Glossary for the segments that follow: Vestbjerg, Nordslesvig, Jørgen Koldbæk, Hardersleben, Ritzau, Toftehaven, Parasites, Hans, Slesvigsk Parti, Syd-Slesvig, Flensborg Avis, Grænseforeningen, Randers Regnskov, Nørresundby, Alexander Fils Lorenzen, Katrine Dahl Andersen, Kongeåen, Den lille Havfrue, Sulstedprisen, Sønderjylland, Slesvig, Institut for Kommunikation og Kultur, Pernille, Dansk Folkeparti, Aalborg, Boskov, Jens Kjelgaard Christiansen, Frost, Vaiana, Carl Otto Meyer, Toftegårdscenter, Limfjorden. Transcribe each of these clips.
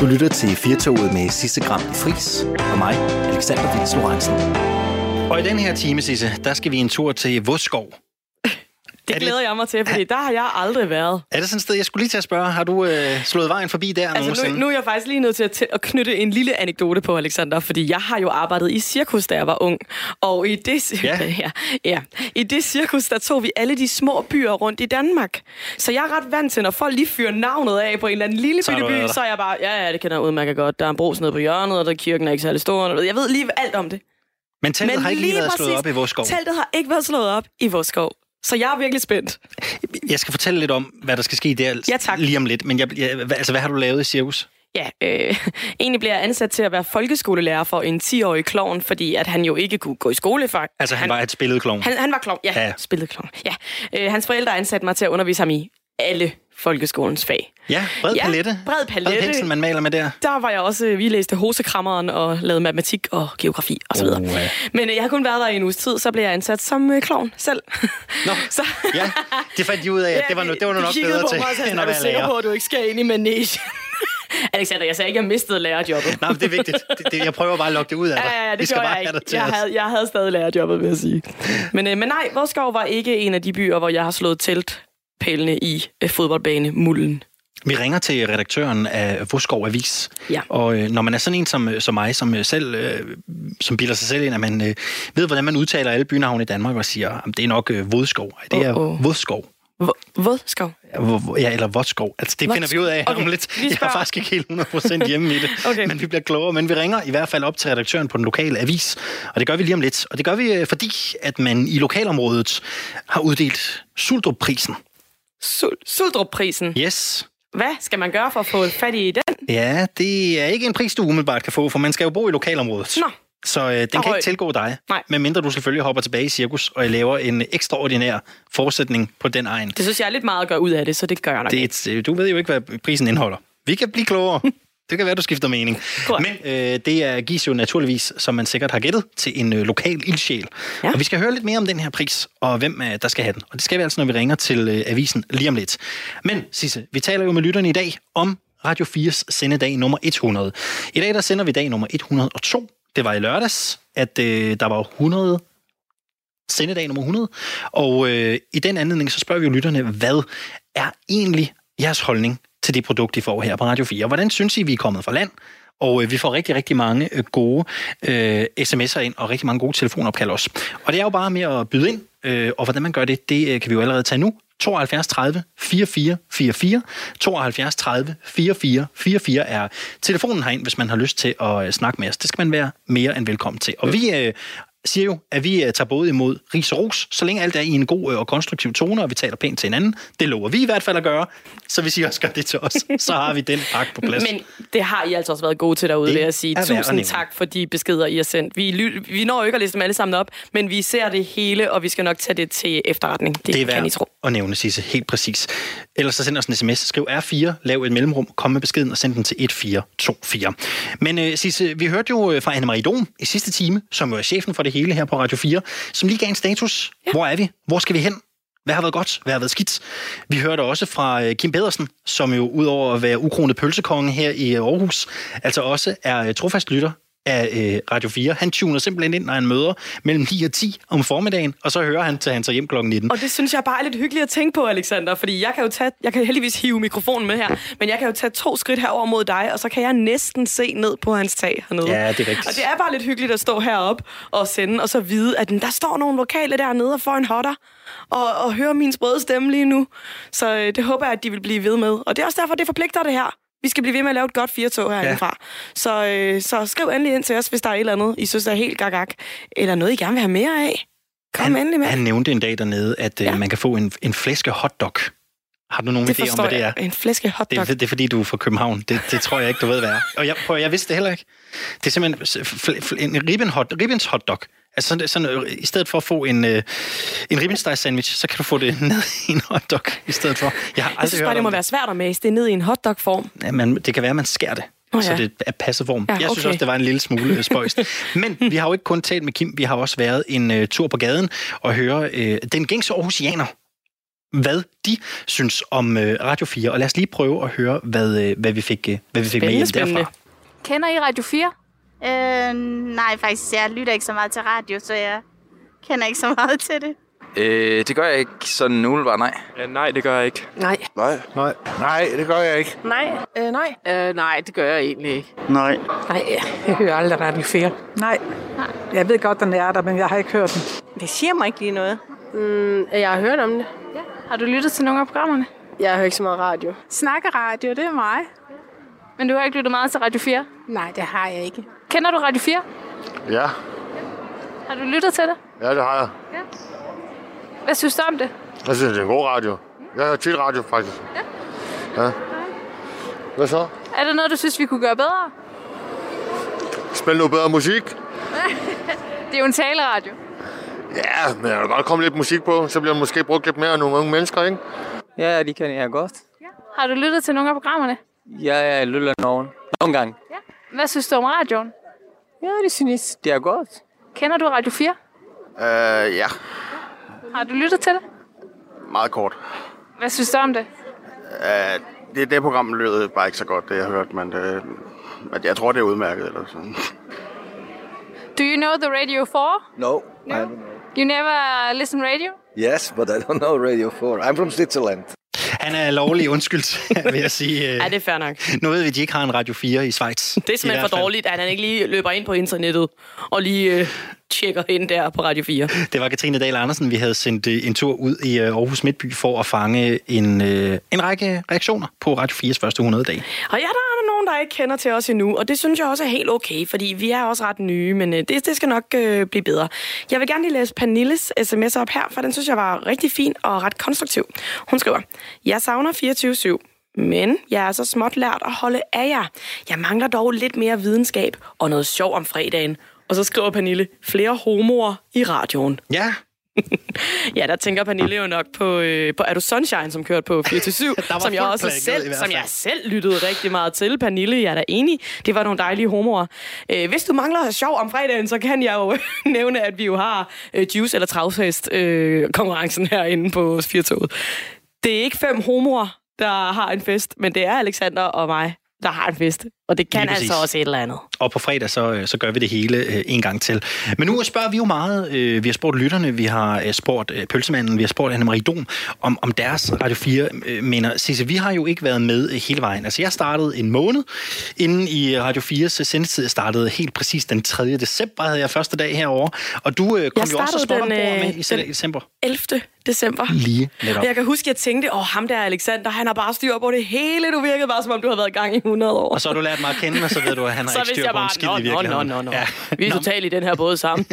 Du lytter til Firetoget med Sisse Gram i Friis og mig, Alexander Fils Lorenzen. Og i den her time, Sisse, der skal vi en tur til Vodskov. Det glæder jeg mig til, fordi der har jeg aldrig været. Er det sådan et sted? Jeg skulle lige til at spørge, har du slået vejen forbi der altså nogensinde? Nu er jeg faktisk lige nødt til at knytte en lille anekdote på, Alexander, fordi jeg har jo arbejdet i cirkus, da jeg var ung. Og i det, i det cirkus, der tog vi alle de små byer rundt i Danmark. Så jeg er ret vant til, når folk lige fyrer navnet af på en eller anden lille by, så er jeg bare, ja, det kender jeg udmærket godt. Der er en bro nede på hjørnet, og der kirken er ikke særlig stor. Jeg ved lige alt om det. Men teltet har ikke lige været slået op i Vodskov. Teltet har ikke været slået op i Vodskov. Så jeg er virkelig spændt. Jeg skal fortælle lidt om, hvad der skal ske der lige om lidt. Men hvad har du lavet i cirkus? Ja, egentlig blev jeg ansat til at være folkeskolelærer for en 10-årig klovn, fordi at han jo ikke kunne gå i skole. Altså han var et spillet klovn? Han var klovn, ja. Spillet klovn, ja. Hans forældre ansatte mig til at undervise ham i alle folkeskolens fag. Ja, bred palette. Bred pensel, man maler med der. Der var jeg også, vi læste Hosekrammeren og lavede matematik og geografi og så videre. Ja. Men jeg har kun været der i en uges tid, så blev jeg ansat som klovn selv. Nå, så. Ja, det fandt jeg ud af, at det var nok bedre til, end at være lærer. Du kiggede på mig, og så er du sikker på, at du ikke skal ind i manege. Alexander, jeg sagde ikke, at jeg mistede lærerjobbet. Nej, men det er vigtigt. Jeg prøver bare at lokke det ud af dig. Ja, det gjorde jeg ikke. Jeg havde stadig lærerjobbet, vil jeg sige. Men nej, Vodskov var ikke en af de byer, hvor jeg har slået teltpælene i fodboldbane mulden. Vi ringer til redaktøren af Vodskov Avis, ja. Og når man er sådan en som mig, som bilder sig selv ind, at man ved, hvordan man udtaler alle bynavne i Danmark, og siger, at det er nok Vodskov. Det er Vodskov. Vodskov? Ja, eller Vodskov. Altså, det finder vi ud af om lidt. Jeg er faktisk ikke helt 100% hjemme i det, okay. Men vi bliver klogere. Men vi ringer i hvert fald op til redaktøren på den lokale avis, og det gør vi lige om lidt. Og det gør vi, fordi at man i lokalområdet har uddelt Sulstedprisen. Sulsted-prisen? Yes. Hvad skal man gøre for at få fat i den? Ja, det er ikke en pris, du umiddelbart kan få, for man skal jo bo i lokalområdet. Nå. Så den kan ikke tilgå dig, medmindre du selvfølgelig hopper tilbage i cirkus, og jeg laver en ekstraordinær fortsætning på den egen. Det synes jeg er lidt meget at gøre ud af det, så det gør jeg nok ikke. Du ved jo ikke, hvad prisen indeholder. Vi kan blive klogere. Det kan være, du skifter mening. Cool. Men det gives jo naturligvis, som man sikkert har gættet, til en lokal ildsjæl. Ja. Og vi skal høre lidt mere om den her pris, og hvem der skal have den. Og det skal vi altså, når vi ringer til avisen lige om lidt. Men Sisse, vi taler jo med lytterne i dag om Radio 4's sendedag nummer 100. I dag der sender vi dag nummer 102. Det var i lørdags, at der var 100 sendedag nummer 100. Og i den anledning, så spørger vi jo lytterne, hvad er egentlig jeres holdning til det produkt, I får her på Radio 4. Hvordan synes I, vi er kommet fra land? Og vi får rigtig, rigtig mange gode sms'er ind, og rigtig mange gode telefonopkald også. Og det er jo bare med at byde ind, og hvordan man gør det, det kan vi jo allerede tage nu. 72 30 44 44. 72 30 44 44 er telefonen herind, hvis man har lyst til at snakke med os. Det skal man være mere end velkommen til. Og vi siger jo, at vi tager både imod ris og ros, så længe alt er i en god og konstruktiv tone, og vi taler pænt til hinanden. Det lover vi i hvert fald at gøre, så hvis I også gør det til os, så har vi den pakke på plads. Men det har I altså også været gode til derude, vil jeg sige. Tusind tak for de beskeder, I har sendt. Vi når jo ikke at læse dem alle sammen op, men vi ser det hele, og vi skal nok tage det til efterretning. Det er kan I tro. Og nævne, Sisse, helt præcis. Ellers så send os en sms. Skriv R4, lav et mellemrum, kom med beskeden og send den til 1424. Men Sisse, vi hørte jo fra Anne-Marie Dohm i sidste time, som jo er chefen for det hele her på Radio 4, som lige gav en status. Ja. Hvor er vi? Hvor skal vi hen? Hvad har været godt? Hvad har været skidt? Vi hørte også fra Kim Pedersen, som jo udover at være ukronet pølsekonge her i Aarhus, altså også er trofast lytter af Radio 4. Han tuner simpelthen ind, når han møder mellem 9 og 10 om formiddagen, og så hører han, til han tager hjem klokken 19. Og det synes jeg bare er lidt hyggeligt at tænke på, Alexander, fordi jeg kan heldigvis hive mikrofonen med her, men jeg kan jo tage 2 skridt herover mod dig, og så kan jeg næsten se ned på hans tag hernede. Ja, det er rigtigt. Og det er bare lidt hyggeligt at stå heroppe og sende, og så vide, at der står nogle lokale dernede og får en hotter, og høre min sprøde stemme lige nu. Så det håber jeg, at de vil blive ved med. Og det er også derfor, det forpligter det her. Vi skal blive ved med at lave et godt Firetoget herindefra. Så, så skriv endelig ind til os, hvis der er et eller andet, I synes er helt gagak, eller noget, I gerne vil have mere af. Kom endelig med. Han nævnte en dag dernede, at man kan få en flæske hotdog. Har du nogen idé om, hvad det er? En flæske hotdog. Det er fordi, du er fra København. Det tror jeg ikke, du ved, hvad er. Og jeg vidste det heller ikke. Det er simpelthen en ribbens hotdog. Altså sådan, i stedet for at få en ribbensteg-sandwich, så kan du få det ned i en hotdog i stedet for. Jeg synes bare, det må være svært at mase det ned i en hotdog-form. Ja, det kan være, at man skærer det, så det er passeform. Ja, okay. Jeg synes også, det var en lille smule spøjst. Men vi har jo ikke kun talt med Kim, vi har også været en tur på gaden og høre den gængse aarhusianer, hvad de synes om Radio 4. Og lad os lige prøve at høre, hvad vi fik, med hjem derfra. Kender I Radio 4? Nej, faktisk. Jeg lytter ikke så meget til radio, så jeg kender ikke så meget til det. Det gør jeg ikke sådan umiddelbart, nej. Nej, det gør jeg ikke. Nej, det gør jeg ikke. Nej, det gør jeg egentlig ikke. Nej, jeg hører aldrig Radio 4. Nej. Jeg ved godt, den er der, men jeg har ikke hørt den. Det siger mig ikke lige noget. Jeg har hørt om det. Ja. Har du lyttet til nogle af programmerne? Jeg hører ikke så meget radio. Snakkeradio, det er mig. Men du har ikke lyttet meget til Radio 4? Nej, det har jeg ikke. Kender du Radio 4? Ja. Har du lyttet til det? Ja, det har jeg. Ja. Hvad synes du om det? Jeg synes, det er en god radio. Jeg hører tit radio, faktisk. Ja. Hvad så? Er der noget, du synes, vi kunne gøre bedre? Spil noget bedre musik. Det er jo en taleradio. Ja, men der kan godt komme lidt musik på, så bliver der måske brugt lidt mere af nogle unge mennesker, ikke? Ja, de kender jeg godt. Ja. Har du lyttet til nogle af programmerne? Ja, jeg lytter nogle gange. Ja. Hvad synes du om radioen? Ja, det synes jeg, det er godt. Kender du Radio 4? Ja. Har du lyttet til det? Meget kort. Hvad synes du om det? Det program lød bare ikke så godt, det jeg har hørt, men jeg tror, det er udmærket eller sådan. Do you know the Radio 4? No, I don't know. You never listen radio? Yes, but I don't know Radio 4. I'm from Switzerland. Han er lovlig undskyldt, vil jeg sige. Ja, det er fair nok. Nu ved vi, at de ikke har en Radio 4 i Schweiz. Det er simpelthen for dårligt, at han ikke lige løber ind på internettet og lige tjekker ind der på Radio 4. Det var Katrine Dahl Andersen, vi havde sendt en tur ud i Aarhus Midtby for at fange en række reaktioner på Radio 4's første 100 dage. Og ja, der er nogen, der ikke kender til os endnu, og det synes jeg også er helt okay, fordi vi er også ret nye, men det skal nok blive bedre. Jeg vil gerne lige læse Pernilles sms op her, for den synes jeg var rigtig fin og ret konstruktiv. Hun skriver: Jeg savner 24/7. Men jeg er så småt lært at holde af jer. Jeg mangler dog lidt mere videnskab og noget sjov om fredagen. Og så skriver Pernille: flere homoer i radioen. Ja. Ja, der tænker Pernille jo nok på Er du Sunshine, som kørte på 4-7, som jeg selv lyttede rigtig meget til. Pernille, jeg er da enig. Det var nogle dejlige homoer. Hvis du mangler at have sjov om fredagen, så kan jeg jo nævne, at vi jo har juice- eller travfest-konkurrencen herinde på 4-toget. Det er ikke 5 homoer, der har en fest, men det er Alexander og mig, der har en fest. Og det kan altså også et eller andet. Og på fredag, så gør vi det hele en gang til. Men nu spørger vi jo meget. Vi har spurgt lytterne, vi har spurgt pølsemanden, vi har spurgt Anne-Marie Dohm om deres Radio 4. Men Sisse, vi har jo ikke været med hele vejen. Altså, jeg startede en måned inden i Radio 4's sendetid. Jeg startede helt præcis den 3. december, havde jeg første dag herovre. Og du kom jo også og spurgte om bordet med i december. 11. december. Lige netop. Jeg kan huske, jeg tænkte, ham der Alexander, han har bare styr på det hele. Du virkede bare, som om du har været i gang i 100 år. Og så har du lært mig at kende, og så ved du, at han har ikke styr på en skid i virkeligheden. Ja. Vi er totalt i den her båd sammen.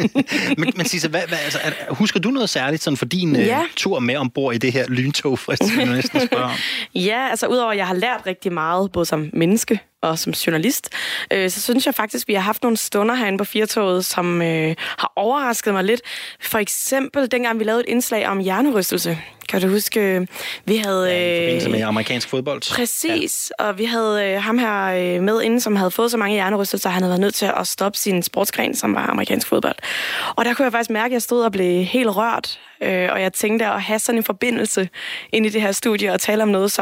Men Sisse, altså, husker du noget særligt sådan for din tur med ombord i det her lyntog, fristet jeg næsten spørge om? Ja, altså udover at jeg har lært rigtig meget, både som menneske og som journalist, så synes jeg faktisk, vi har haft nogle stunder herinde på Firetoget, som har overrasket mig lidt. For eksempel, dengang vi lavede et indslag om hjernerystelse. Kan du huske, vi havde... i forbindelse med amerikansk fodbold. Præcis, ja. Og vi havde ham her med inden, som havde fået så mange hjernerystelser, at han havde været nødt til at stoppe sin sportsgren, som var amerikansk fodbold. Og der kunne jeg faktisk mærke, at jeg stod og blev helt rørt, og jeg tænkte at have sådan en forbindelse ind i det her studie og tale om noget,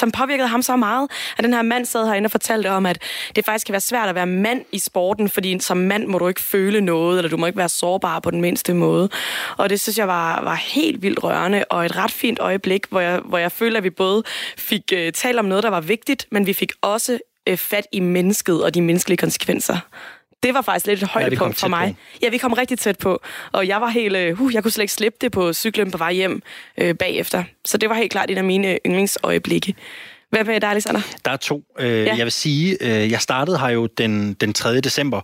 som påvirkede ham så meget, at den her mand sad herinde og fortalte om, at det faktisk kan være svært at være mand i sporten, fordi som mand må du ikke føle noget, eller du må ikke være sårbar på den mindste måde. Og det synes jeg var helt vildt rørende, og et ret fint øjeblik, hvor jeg føler, at vi både fik talt om noget, der var vigtigt, men vi fik også fat i mennesket og de menneskelige konsekvenser. Det var faktisk lidt et højdepunkt for mig. Ja, vi kom rigtig tæt på, og jeg var helt... jeg kunne slet ikke slippe det på cyklen på vej hjem bagefter. Så det var helt klart et af mine yndlingsøjeblikke. Hvad med dig, Alexander? Der er 2. Jeg vil sige, jeg startede her jo den 3. december.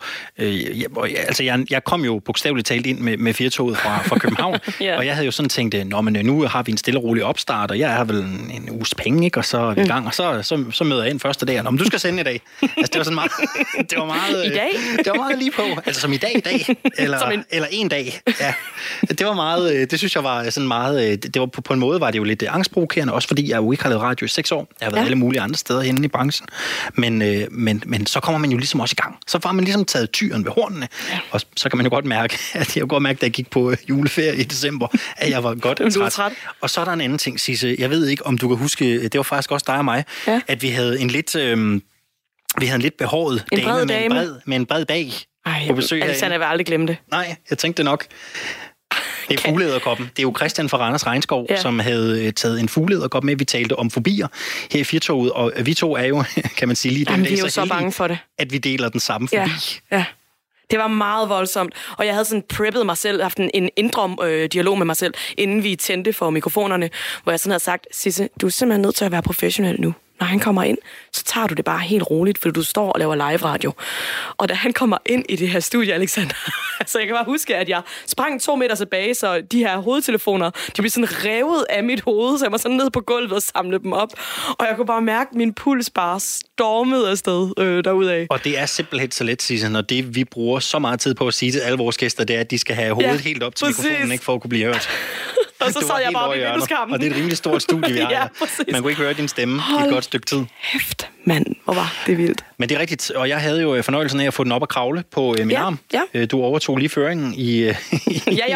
Jeg kom jo bogstaveligt talt ind med Firetoget fra København, og jeg havde jo sådan tænkt, men nu har vi en stille og rolig opstart, og jeg har vel en uges penge, ikke? Og så er vi i gang, og så møder jeg ind første dag, og men du skal sende i dag. Altså, det var sådan meget... I dag? Det var meget lige på. Altså, som i dag, eller en dag. Ja. Det var meget... det synes jeg var sådan meget... det var, på en måde var det jo lidt angstprovokerende, også fordi jeg jo ikke har lavet radio i 6 år. Jeg været alle mulige andre steder henne i branchen. Men så kommer man jo ligesom også i gang. Så får man ligesom taget tyren ved hornene, og så kan man jo godt mærke, at jeg godt mærke, da jeg gik på juleferie i december, at jeg var godt træt. Og så er der en anden ting, Sisse. Jeg ved ikke, om du kan huske, det var faktisk også dig og mig, at vi havde en lidt, behåret dame, med en bred bag. Ej, Alexander vil aldrig glemme det. Nej, jeg tænkte det nok. Det er fuglederkoppen. Det er jo Christian fra Randers Regnskov, som havde taget en fuglederkop med. Vi talte om fobier her i Firetoget, og vi to er jo, kan man sige, lige den dag så bange for det, at vi deler den samme fobi. Ja. Det var meget voldsomt, og jeg havde sådan preppet mig selv, haft en indre dialog med mig selv, inden vi tændte for mikrofonerne, hvor jeg sådan havde sagt, Sisse, du er simpelthen nødt til at være professionel nu. Når han kommer ind, så tager du det bare helt roligt, fordi du står og laver live radio. Og da han kommer ind i det her studie, Alexander, altså jeg kan bare huske, at jeg sprang 2 meter tilbage, så de her hovedtelefoner, de blev sådan revet af mit hoved, så jeg var sådan ned på gulvet og samlede dem op. Og jeg kunne bare mærke, at min puls bare stormede afsted derudaf. Og det er simpelthen så let, Sisse, når det vi bruger så meget tid på at sige til alle vores gæster, det er, at de skal have hovedet helt op til mikrofonen, ikke for at kunne blive hørt. Og så sad jeg bare ved vindueskampen. Og det er et rimelig stort studie, vi har. Man kunne ikke høre din stemme i et godt stykke tid. Hæft, mand. Hvor var det vildt. Men det er rigtigt, og jeg havde jo fornøjelsen af at få den op og kravle på min arm. Ja. Du overtog lige føringen i jeg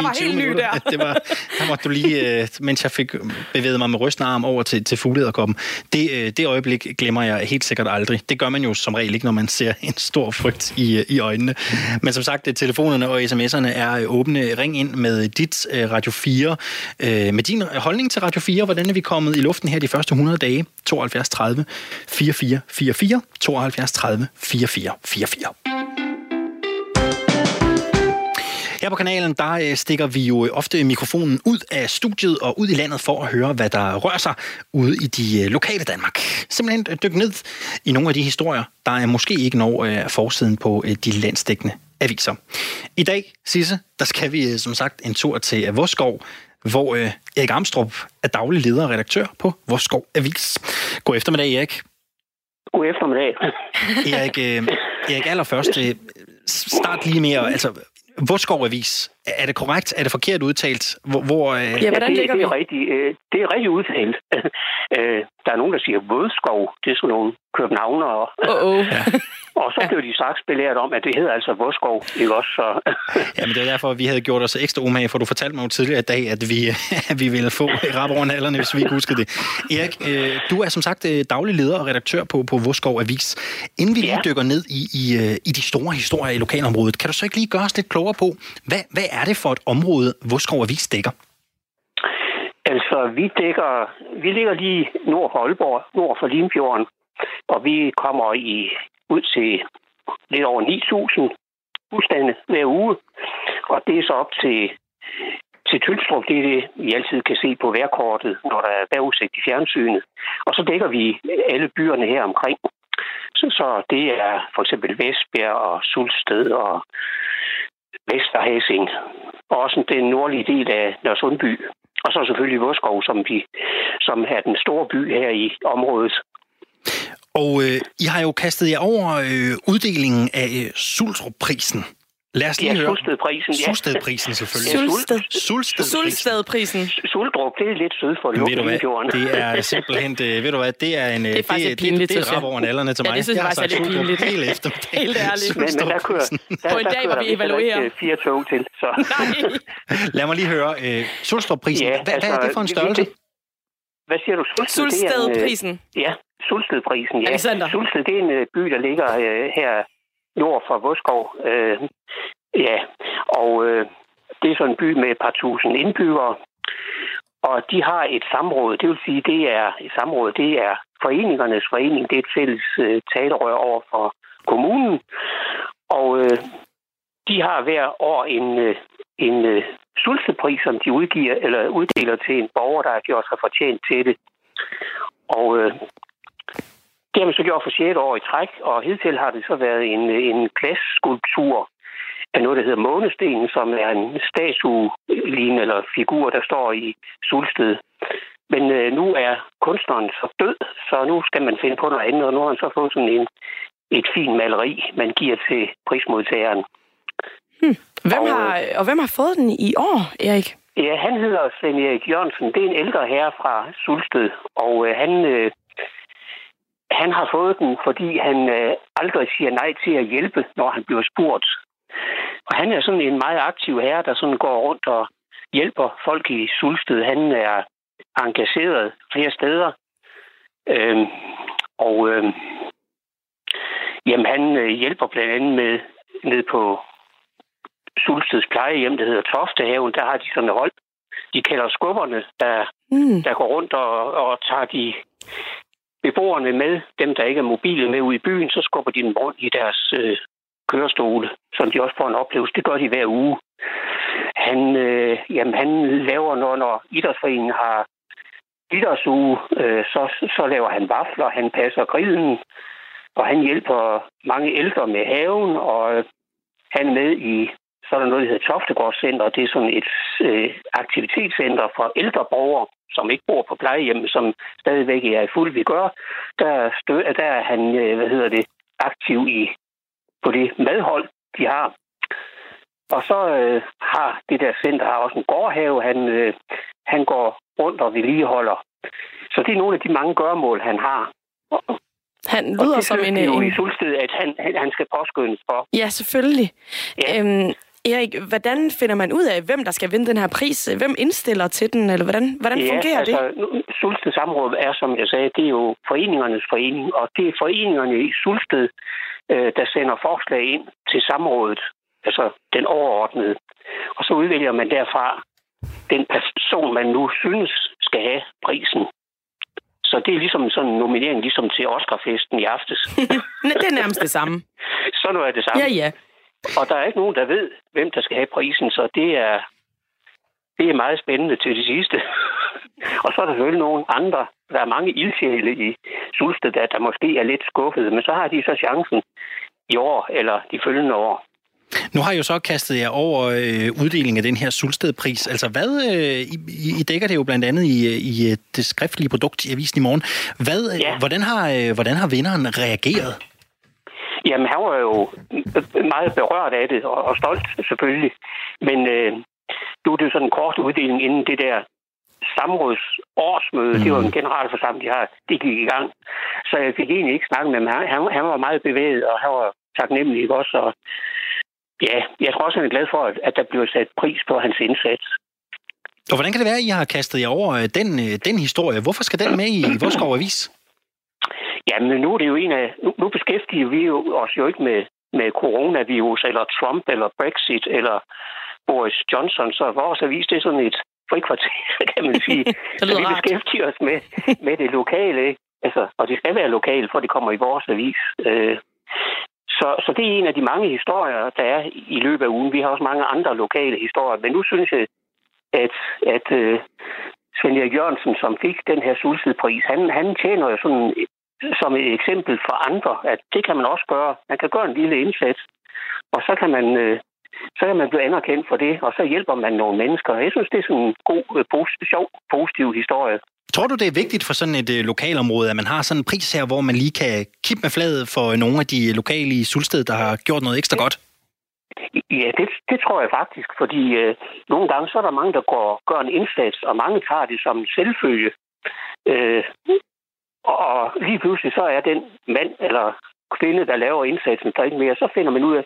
var helt ny der. Der måtte du lige, mens jeg fik bevæget mig med rysten arm over til fuglederkoppen. Det øjeblik glemmer jeg helt sikkert aldrig. Det gør man jo som regel ikke, når man ser en stor frygt i øjnene. Men som sagt, telefonerne og sms'erne er åbne. Ring ind med dit Radio 4. Med din holdning til Radio 4, hvordan er vi kommet i luften her de første 100 dage? 72 30 44 44 72 30 44 44. Her på kanalen, der stikker vi jo ofte mikrofonen ud af studiet og ud i landet for at høre, hvad der rører sig ude i de lokale Danmark. Simpelthen dykke ned i nogle af de historier, der måske ikke når forsiden på de landsdækkende aviser. I dag, Sisse, der skal vi som sagt en tur til Vodskov, hvor Erik Amstrup er daglig leder og redaktør på Vodskov Avis. God eftermiddag, Erik. God eftermiddag. Erik, allerførst, start lige med, altså, Vodskov Avis, er det korrekt? Er det forkert udtalt? Ja, det er rigtigt. Det er rigtigt udtalt. Der er nogen, der siger Vodskov. Det er sådan nogle københavnere. Og så blev de straks belært om, at det hedder altså Vodskov, ikke også? Så. Jamen, det er derfor, vi havde gjort os ekstra umage, for du fortalte mig jo tidligere i dag, at vi ville få rap over nallerne, hvis vi ikke huskede det. Erik, du er som sagt daglig leder og redaktør på Vodskov Avis. Inden vi lige dykker ned i de store historier i lokalområdet, kan du så ikke lige gøre os lidt klogere på, hvad er det for et område, Vodskov Avis dækker? Altså, vi ligger lige nord for Aalborg, nord for Limfjorden, og vi kommer ud til lidt over 9.000 husstande hver uge. Og det er så op til Tølstrup, det er det, vi altid kan se på vejrkortet, når der er vejrudsigt i fjernsynet. Og så dækker vi alle byerne her omkring. Så det er for eksempel Vestbjerg og Sulsted og Vester Hassing. Og også den nordlige del af Nørresundby. Og så selvfølgelig Boskov, som er den store by her i området. Og I har jo kastet jer over uddelingen af Sulstedprisen. Lad os lige høre. Sulstedprisen, selvfølgelig. Sulstedprisen. Suldrup, det er lidt sød for Limfjorden. Det er simpelthen, ved du hvad, det er en... Det er faktisk pinligt, det er rap over nallerne til mig. Ja, det synes jeg faktisk er lidt pinligt. Helt eftermiddag. Helt ærligt. Men der kører... På en dag, hvor vi evaluerer. 4 tog til, så... Lad mig lige høre. Sulstedprisen, hvad er det for en størrelse? Hvad siger du? Sulstedprisen. Ja. Sulstedprisen, ja. Sulsted, det er en by, der ligger her nord for Vodskov. Det er sådan en by med et par tusind indbyggere. Og de har et samråd, det vil sige, det er et samråd, det er foreningernes forening, det er et fælles talerør over for kommunen. Og de har hver år en sulstedpris, som de uddeler til en borger, der har gjort sig fortjent til det. Og det har man så gjort for 6. år i træk, og hidtil har det så været en glasskulptur af noget, der hedder Månestenen, som er en statuelignende eller figur, der står i Sulsted. Men nu er kunstneren så død, så nu skal man finde på noget andet, og nu har han så fået sådan et fint maleri, man giver til prismodtageren. Hvem har fået den i år, Erik? Ja, han hedder Sven-Erik Jørgensen. Det er en ældre herre fra Sulsted, og han han har fået den, fordi han aldrig siger nej til at hjælpe, når han bliver spurgt. Og han er sådan en meget aktiv herre, der sådan går rundt og hjælper folk i Sulsted. Han er engageret flere steder. Jamen, han hjælper blandt andet med ned på Sulsteds plejehjem, der hedder Toftehaven. Der har de sådan et hold. De kalder skubberne, der går rundt og tager de beboerne med, dem der ikke er mobile med ud i byen, så skubber de dem rundt i deres kørestole, som de også får en oplevelse. Det gør de hver uge. Han laver, når idrætsforeningen har idrætsuge, så laver han vafler, han passer grillen, og han hjælper mange ældre med haven, og han er med i, så er der noget, der hedder Toftegårdscenter, og det er sådan et aktivitetscenter for ældre borgere, som ikke bor på plejehjem, som stadigvæk er i fuld vigør. Der er han, aktiv på det madhold, de har. Og så har det der center har også en gårdhave, han går rundt og vedligeholder. Så det er nogle af de mange gøremål, han har. Han lyder det som en i Sulsted, at han skal påskyndes for. Ja, selvfølgelig. Ja. Erik, hvordan finder man ud af, hvem der skal vinde den her pris? Hvem indstiller til den, eller hvordan fungerer det? Sulsted samråd er, som jeg sagde, det er jo foreningernes forening, og det er foreningerne i Sulsted, der sender forslag ind til samrådet, altså den overordnede. Og så udvælger man derfra den person, man nu synes skal have prisen. Så det er ligesom sådan en nominering, ligesom til Oscarfesten i aftes. Det er nærmest det samme. Så nu er det samme. Ja, ja. Og der er ikke nogen, der ved, hvem der skal have prisen, så det er meget spændende til det sidste. Og så er der selvfølgelig nogle andre. Der er mange ildsjæle i Sulsted, der måske er lidt skuffede, men så har de så chancen i år eller de følgende år. Nu har jeg jo så kastet jer over uddelingen af den her Sulstedpris. Altså hvad, I dækker det jo blandt andet i det skriftlige produkt i avisen i morgen. Hvordan har vinderen reageret? Jamen, han var jo meget berørt af det, og stolt selvfølgelig. Men nu er det jo sådan en kort uddeling inden det der samrådsårsmøde. Det var en generalforsamling, de har. Det gik i gang. Så jeg fik egentlig ikke snakket med ham. Han var meget bevæget, og han var taknemmelig også. Og ja, jeg tror også, han er glad for, at der blev sat pris på hans indsats. Og hvordan kan det være, at I har kastet jer over den historie? Hvorfor skal den med i Vodskov Avis? Jamen, nu er det jo nu beskæftiger vi jo os jo ikke med coronavirus, eller Trump, eller Brexit, eller Boris Johnson, så vores avis, det er sådan et frikvarter, kan man sige. Vi beskæftiger os med det lokale, altså, og det skal være lokalt, for det kommer i vores avis. Så det er en af de mange historier, der er i løbet af ugen. Vi har også mange andre lokale historier, men nu synes jeg, at Sven-Erik Jørgensen, som fik den her Sulstedpris, han tjener jo sådan som et eksempel for andre, at det kan man også gøre. Man kan gøre en lille indsats, og så kan man, blive anerkendt for det, og så hjælper man nogle mennesker. Jeg synes, det er sådan en god, sjov, positiv historie. Tror du, det er vigtigt for sådan et lokalområde, at man har sådan en pris her, hvor man lige kan kippe med flaget for nogle af de lokale i Sulsted, der har gjort noget ekstra godt? Ja, det tror jeg faktisk, fordi nogle gange så er der mange, der gør en indsats, og mange tager det som selvfølge. Og lige pludselig så er den mand eller kvinde, der laver indsatsen, der ikke mere. Så finder man ud af,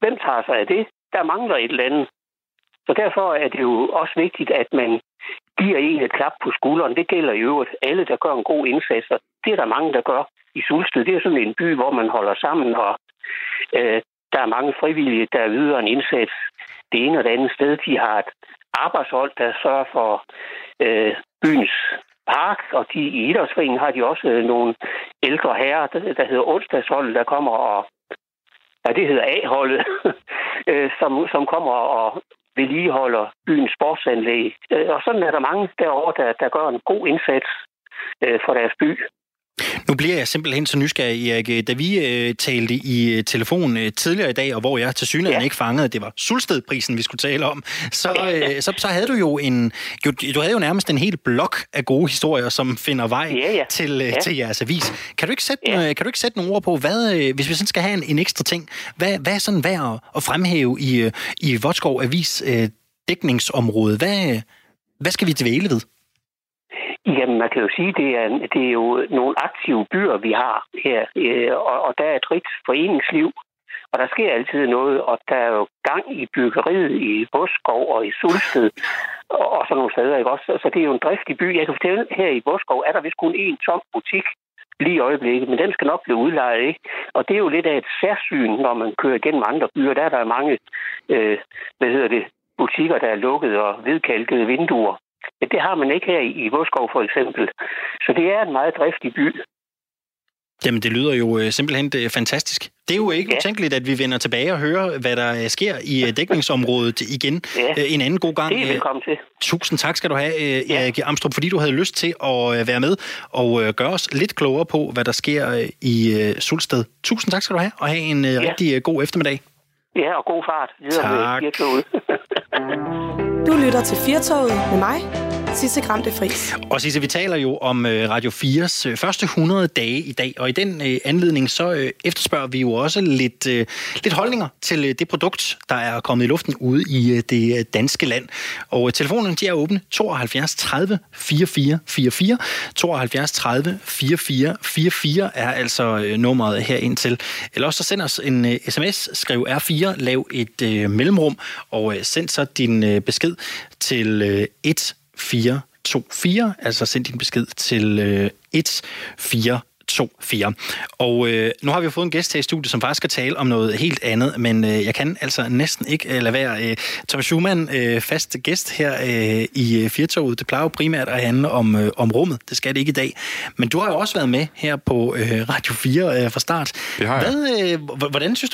hvem tager sig af det? Der mangler et eller andet. Så derfor er det jo også vigtigt, at man giver en et klap på skulderen. Det gælder i øvrigt alle, der gør en god indsats. Det er der mange, der gør i Sulsted. Det er sådan en by, hvor man holder sammen, og der er mange frivillige, der yder en indsats det ene og det andet sted. De har et arbejdshold, der sørger for byens park, og i idrætsforeningen har de også nogle ældre herrer, der hedder onsdagsholdet, der kommer det hedder A-holdet, som kommer og vedligeholder byens sportsanlæg. Og sådan er der mange derovre, der gør en god indsats for deres by. Nu bliver jeg simpelthen så nysgerrig, Erik. Da vi talte i telefon tidligere i dag, og hvor jeg tilsyneladende ikke fangede, det var Sulstedprisen, vi skulle tale om, så havde du jo nærmest en hel blok af gode historier, som finder vej til jeres avis. Kan du ikke sætte nogle ord på, hvad, hvis vi sådan skal have en ekstra ting, hvad er sådan værd at fremhæve i Vodskov Avis dækningsområde? Hvad skal vi dvæle ved? Jamen, man kan jo sige, at det er jo nogle aktive byer, vi har her, og der er et rigt foreningsliv, og der sker altid noget, og der er jo gang i byggeriet i Boskov og i Sulsted, og sådan nogle steder, ikke også? Så det er jo en driftig by. Jeg kan fortælle, her i Boskov er der vist kun én tom butik lige i øjeblikket, men den skal nok blive udlejet, ikke? Og det er jo lidt af et særsyn, når man kører gennem andre byer. Der er der mange, butikker, der er lukket og vedkalkede vinduer. Men det har man ikke her i Vodskov for eksempel. Så det er en meget driftig by. Jamen, det lyder jo simpelthen fantastisk. Det er jo ikke utænkeligt, at vi vender tilbage og hører, hvad der sker i dækningsområdet igen en anden god gang. Det er velkommen til. Tusind tak skal du have, Erik Amstrup, fordi du havde lyst til at være med og gøre os lidt klogere på, hvad der sker i Sulsted. Tusind tak skal du have, og have en rigtig god eftermiddag. Ja, og god fart videre med Firetoget. Du lytter til Firetoget med mig, Sisse Gram i Friis. Og Sisse, vi taler jo om Radio 4's første 100 dage i dag, og i den anledning så efterspørger vi jo også lidt holdninger til det produkt, der er kommet i luften ude i det danske land. Og telefonerne, de er åbne 72 30 44 44. 72 30 44 44 er altså nummeret herind til. Eller også så send os en sms, skriv R4, lav et mellemrum og send så din besked til 1424, altså send din besked til 1424. Og nu har vi fået en gæst her i studiet, som faktisk skal tale om noget helt andet, men jeg kan altså næsten ikke lade være. Thomas Schumann, fast gæst her i Firetoget. Det plejer jo primært at handle om rummet. Det skal det ikke i dag. Men du har jo også været med her på Radio 4 fra start. Det har jeg. Hvordan synes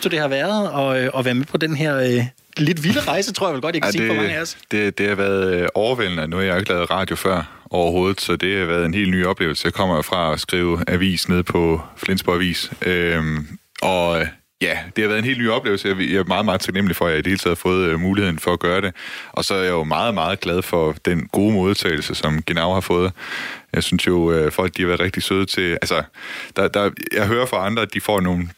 du, det har været at være med på den her... lidt vilde rejse, tror jeg vel godt, jeg kan sige for mange af os. Det har været overvældende. Nu har jeg ikke lavet radio før overhovedet, så det har været en helt ny oplevelse. Jeg kommer fra at skrive avis nede på Flensborg Avis. Og ja, det har været en helt ny oplevelse. Jeg er meget, meget taknemmelig for, at jeg i det hele taget har fået muligheden for at gøre det. Og så er jeg jo meget, meget glad for den gode modtagelse, som Genau har fået. Jeg synes jo, folk de har været rigtig søde til... Altså, jeg hører fra andre, at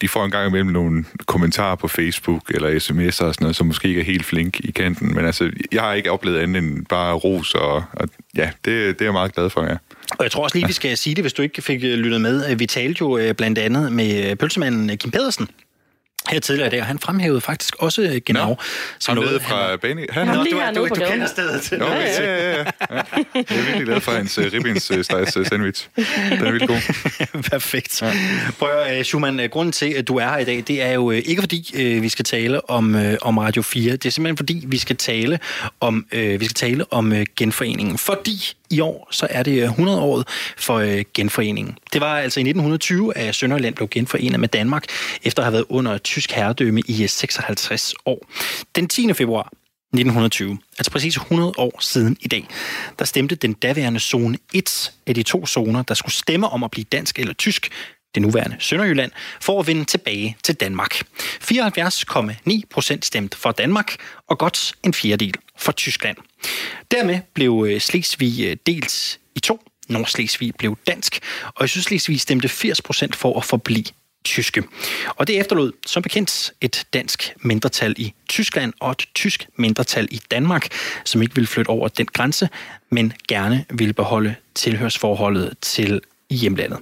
de får en gang imellem nogle kommentarer på Facebook eller sms'er og sådan noget, som måske ikke er helt flink i kanten. Men altså, jeg har ikke oplevet andet end bare ros, og ja, det er jeg meget glad for, ja. Og jeg tror også lige, vi skal sige det, hvis du ikke fik lyttet med. Vi talte jo blandt andet med pølsemanden Kim Pedersen her tidligere i dag, og han fremhævede faktisk også Genau. Nå, som noget fra Benny. Du kender stedet. Nå, ja. Jeg er virkelig glad for hans ribbensstejs sandwich. Den er vildt god. Perfekt. Ja. Prøv at Schumann, grunden til, at du er her i dag, det er jo ikke fordi, vi skal tale om Radio 4. Det er simpelthen fordi, vi skal tale om genforeningen. Fordi i år, så er det 100-året for genforeningen. Det var altså i 1920, at Sønderjylland blev genforenet med Danmark, efter at have været under tysk herredømme i 56 år. Den 10. februar 1920, altså præcis 100 år siden i dag, der stemte den daværende zone 1 af de to zoner, der skulle stemme om at blive dansk eller tysk, det nuværende Sønderjylland, for at vende tilbage til Danmark. 74,9% stemte for Danmark, og godt en fjerdedel for Tyskland. Dermed blev Slesvig delt i to. Nordslesvig blev dansk, og i Sydslesvig stemte 80% for at forblive tyske. Og det efterlod som bekendt et dansk mindretal i Tyskland og et tysk mindretal i Danmark, som ikke ville flytte over den grænse, men gerne ville beholde tilhørsforholdet til hjemlandet.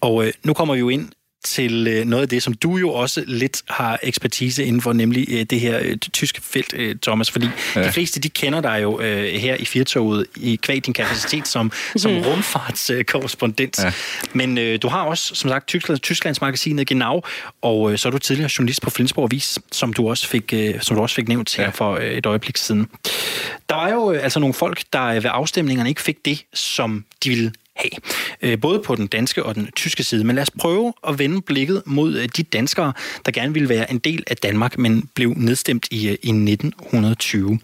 Og nu kommer vi jo ind til noget af det, som du jo også lidt har ekspertise inden for, nemlig det her tyske felt, Thomas, fordi de fleste, de kender dig jo her i Firetoget i kvad din kapacitet som rumfartskorrespondent. Ja. Men du har også, som sagt, Tysklandsmagasinet Genau, og så er du tidligere journalist på Flensborg Avis, som du også fik nævnt her for et øjeblik siden. Der var jo altså nogle folk, der ved afstemningerne ikke fik det, som de ville have. Både på den danske og den tyske side. Men lad os prøve at vende blikket mod de danskere, der gerne ville være en del af Danmark, men blev nedstemt i 1920.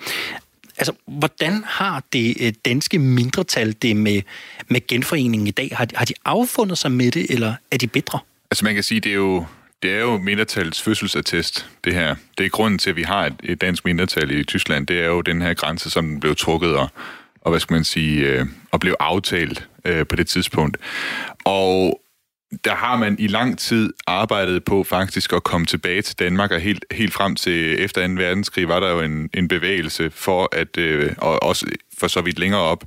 Altså, hvordan har det danske mindretal det med genforeningen i dag? Har de affundet sig med det, eller er de bedre? Altså, man kan sige, det er jo mindretallets fødselsattest, det her. Det er grunden til, at vi har et dansk mindretal i Tyskland. Det er jo den her grænse, som den blev trukket og blev aftalt på det tidspunkt. Og der har man i lang tid arbejdet på faktisk at komme tilbage til Danmark, og helt frem til efter 2. verdenskrig var der jo en bevægelse for at, og også for så vidt længere op,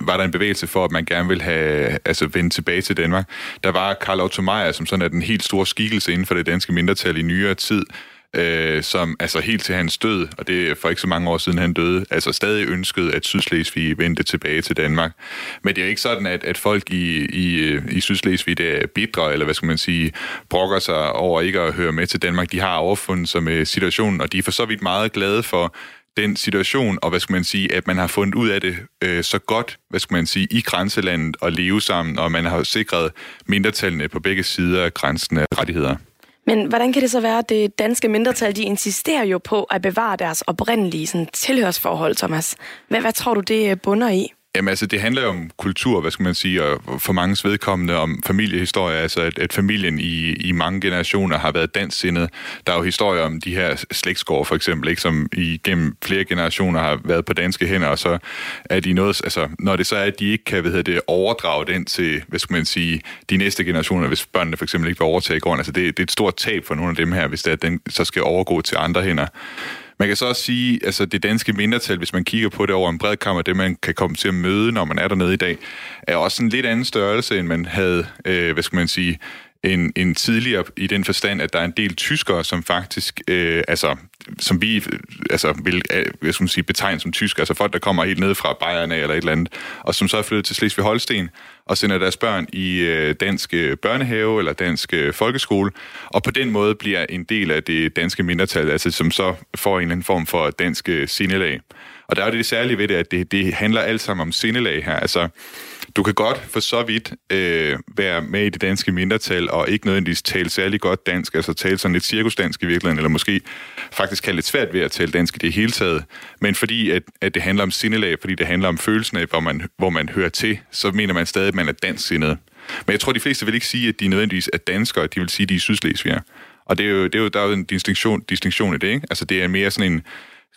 var der en bevægelse for, at man gerne ville have, altså vende tilbage til Danmark. Der var Carl Otto Meyer, som sådan er den helt store skikkelse inden for det danske mindretal i nyere tid, som altså helt til hans død, og det er for ikke så mange år siden han døde, altså stadig ønskede, at Sydslesvig vendte tilbage til Danmark. Men det er ikke sådan, at folk i Sydslesvig der er bitre, eller hvad skal man sige, brokker sig over ikke at høre med til Danmark. De har overfundet sig med situationen, og de er for så vidt meget glade for den situation, og hvad skal man sige, at man har fundet ud af det så godt, hvad skal man sige, i grænselandet og leve sammen, og man har sikret mindretallene på begge sider af grænsen af rettigheder. Men hvordan kan det så være, at det danske mindretal, de insisterer jo på at bevare deres oprindelige sådan, tilhørsforhold, Thomas? Hvad tror du, det bunder i? Jamen altså, det handler jo om kultur, hvad skal man sige, og for manges vedkommende om familiehistorie, altså at familien i mange generationer har været dansksindet. Der er jo historier om de her slægtsgård for eksempel, ikke, som igennem flere generationer har været på danske hænder, og så er de noget, altså når det så er, at de ikke kan, overdrage den til, hvad skal man sige, de næste generationer, hvis børnene for eksempel ikke vil overtage gården, altså det er et stort tab for nogle af dem her, hvis det er, den så skal overgå til andre hænder. Man kan så også sige, altså det danske mindretal, hvis man kigger på det over en bred kammer, det man kan komme til at møde, når man er dernede i dag, er også en lidt anden størrelse, end man havde, hvad skal man sige, en tidligere i den forstand, at der er en del tyskere, som faktisk, som vi vil jeg skal sige, betegne som tyskere, altså folk, der kommer helt ned fra Bayern af eller et eller andet, og som så er flyttet til Slesvig-Holsten, og sender deres børn i dansk børnehave eller dansk folkeskole, og på den måde bliver en del af det danske mindretal, altså som så får en eller anden form for dansk sindelag. Og der er jo det særlige ved det, at det handler alt sammen om sindelag her, altså du kan godt for så vidt være med i det danske mindretal, og ikke nødvendigvis tale særlig godt dansk, altså tale sådan lidt cirkusdansk i virkeligheden, eller måske faktisk have lidt svært ved at tale dansk i det hele taget. Men fordi at det handler om sindelag, fordi det handler om følelsen af, hvor man hører til, så mener man stadig, at man er dansksindet. Men jeg tror, de fleste vil ikke sige, at de nødvendigvis er danskere, de vil sige, at de er sydslesvigere. Og der er jo en distinktion i det, ikke? Altså det er mere sådan en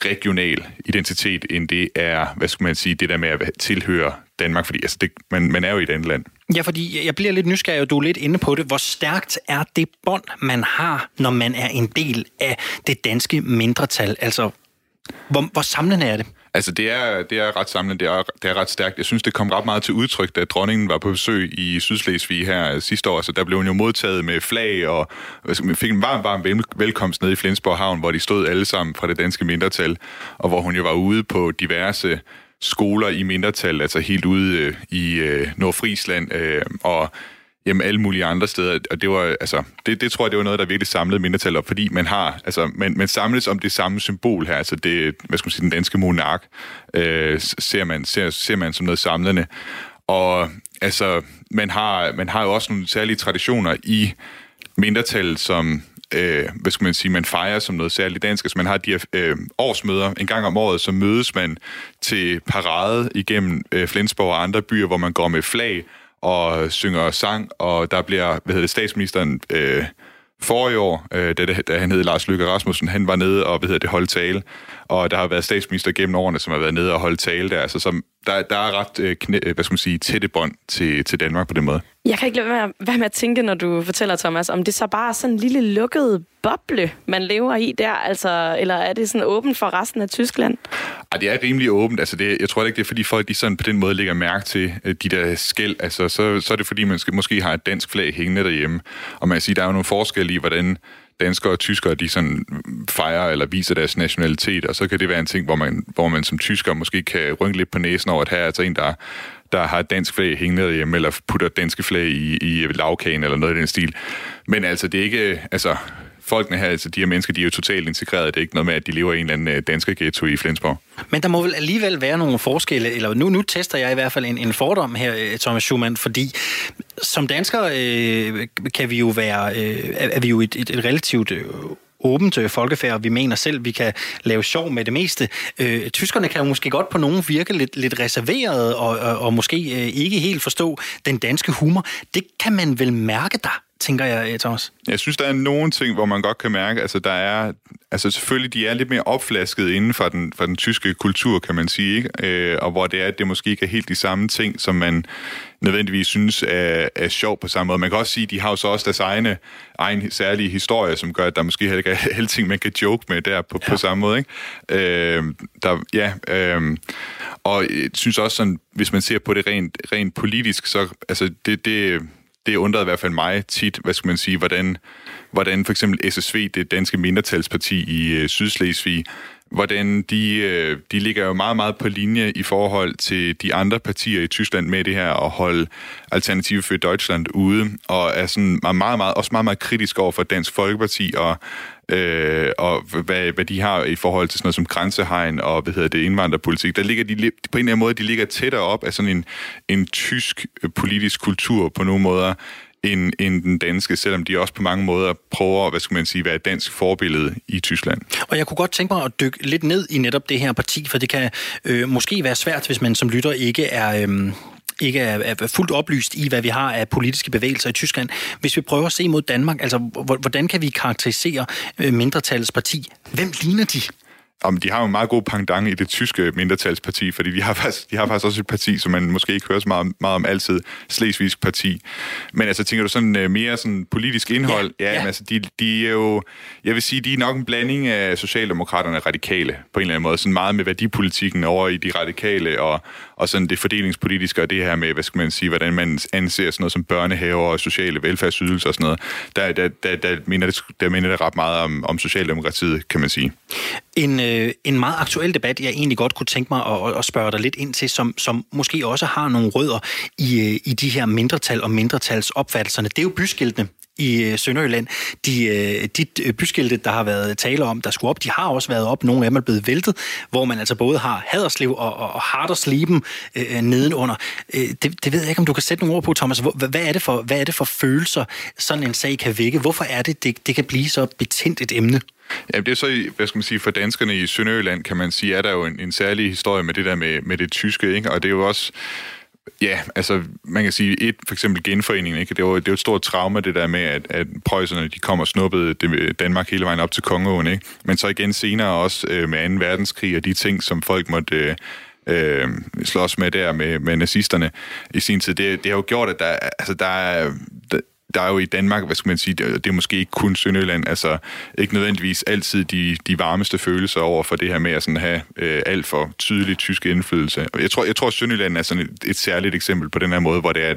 regional identitet, end det er, hvad skal man sige, det der med at tilhøre Danmark, fordi altså man er jo i et andet land. Ja, fordi jeg bliver lidt nysgerrig, og du er lidt inde på det. Hvor stærkt er det bånd, man har, når man er en del af det danske mindretal? Altså, hvor samlende er det? Altså, det er ret samlende, det er ret stærkt. Jeg synes, det kom ret meget til udtryk, da dronningen var på besøg i Sydslesvig her sidste år, så der blev hun jo modtaget med flag, og man fik en varm velkomst nede i Flensborg Havn, hvor de stod alle sammen fra det danske mindretal, og hvor hun jo var ude på diverse skoler i mindretal, altså helt ude i Nordfrisland og jamen alle mulige andre steder, og det var altså det tror jeg det var noget der virkelig samlede mindretal op, fordi man har altså man samles om det samme symbol her, altså det hvad skal man sige den danske monark ser man som noget samlende, og altså man har jo også nogle særlige traditioner i mindretal, som hvad skal man sige, man fejrer som noget særligt dansk, altså man har de her årsmøder en gang om året, så mødes man til parade igennem Flensborg og andre byer, hvor man går med flag og synger sang, og der bliver, statsministeren for i år, da han hed Lars Løkke Rasmussen, han var nede og, holde tale, og der har været statsminister gennem årene, som har været nede og holde tale der, altså som der er ret, tætte bånd til Danmark på den måde. Jeg kan ikke lade være med at tænke, når du fortæller, Thomas, om det så bare er sådan en lille lukket boble, man lever i der, altså, eller er det sådan åbent for resten af Tyskland? Ej, det er rimelig åbent, altså det, jeg tror ikke, det er fordi folk de sådan på den måde lægger mærke til de der skel, altså så er det fordi, man måske har et dansk flag hængende derhjemme, og man kan sige, der er jo nogle forskelle i, hvordan danskere og tyskere, de sådan fejrer eller viser deres nationalitet, og så kan det være en ting, hvor man som tysker måske kan rynke lidt på næsen over, at her er altså en, der har dansk flag hængende derhjemme, eller putter danske flag i lavkagen, eller noget i den stil. Men altså, det er ikke, altså, folkene her, altså de her mennesker, de er jo totalt integreret. Det er ikke noget med, at de lever i en eller anden dansk ghetto i Flensborg. Men der må vel alligevel være nogle forskelle, eller nu tester jeg i hvert fald en fordom her, Thomas Schumann, fordi som danskere kan vi jo være, er vi jo et relativt åbent folkefærd, vi mener selv, vi kan lave sjov med det meste. Tyskerne kan jo måske godt på nogen virke lidt reserveret, og måske ikke helt forstå den danske humor. Det kan man vel mærke der? tænker jeg, Thomas. Jeg synes, der er nogle ting, hvor man godt kan mærke, altså der er, altså selvfølgelig, de er lidt mere opflasket inden for den tyske kultur, kan man sige, ikke? Og hvor det er, at det måske ikke er helt de samme ting, som man nødvendigvis synes er sjov på samme måde. Man kan også sige, at de har jo så også deres egen særlige historie, som gør, at der måske heller ikke er alle ting, man kan joke med der på samme måde, ikke? Og jeg synes også sådan, hvis man ser på det rent politisk, så altså det undrede i hvert fald mig tit, hvad skal man sige, hvordan for eksempel SSV, det danske mindretalsparti i Sydslesvig, hvordan de ligger jo meget, meget på linje i forhold til de andre partier i Tyskland med det her at holde Alternative für Deutschland ude, og er sådan meget, meget kritisk over for Dansk Folkeparti og hvad de har i forhold til sådan noget som grænsehegn og indvandrerpolitik. Der ligger de på en eller anden måde, de ligger tættere op af sådan en tysk politisk kultur på nogle måder, end den danske, selvom de også på mange måder prøver, være et dansk forbillede i Tyskland. Og jeg kunne godt tænke mig at dykke lidt ned i netop det her parti, for det kan måske være svært, hvis man som lytter ikke er fuldt oplyst i, hvad vi har af politiske bevægelser i Tyskland. Hvis vi prøver at se mod Danmark, altså hvordan kan vi karakterisere mindretallets parti? Hvem ligner de? Jamen, de har jo en meget god pendant i det tyske mindretalsparti, fordi de har faktisk også et parti, som man måske ikke hører så meget om altid, Slesvigsk Parti. Men altså, tænker du sådan mere sådan politisk indhold? Ja. Men altså, de er jo, jeg vil sige, de er nok en blanding af socialdemokraterne og radikale, på en eller anden måde. Sådan meget med værdipolitikken over i de radikale, og sådan det fordelingspolitiske, og det her med, hvordan man anser sådan noget som børnehaver og sociale velfærdsydelser og sådan noget. Der minder det ret meget om socialdemokratiet, kan man sige. En meget aktuel debat, jeg egentlig godt kunne tænke mig at spørge dig lidt ind til, som måske også har nogle rødder i de her mindretal og mindretalsopfattelserne. Det er jo byskiltene i Sønderjylland. De byskilte, der har været tale om, der skulle op, de har også været op. Nogle af dem er blevet væltet, hvor man altså både har Haderslev og Hardersleben nedenunder. Det ved jeg ikke, om du kan sætte nogle ord på, Thomas. Hvad er det for følelser, sådan en sag kan vække? Hvorfor er det kan blive så betændt et emne? Ja, det er så, for danskerne i Sønderjylland, kan man sige, er der jo en særlig historie med det der med det tyske, ikke? Og det er jo også, man kan sige, for eksempel genforeningen, ikke? Det er jo et stort trauma, det der med, at preusserne, de kom og snuppede Danmark hele vejen op til Kongeåen, ikke? Men så igen senere også med 2. verdenskrig og de ting, som folk måtte slås med der med nazisterne i sin tid, det har jo gjort, at der er jo i Danmark, det er måske ikke kun Sønderjylland, altså ikke nødvendigvis altid de varmeste følelser over for det her med at sådan have alt for tydelig tysk indflydelse. Jeg tror Sønderjylland er sådan et særligt eksempel på den her måde, hvor det er,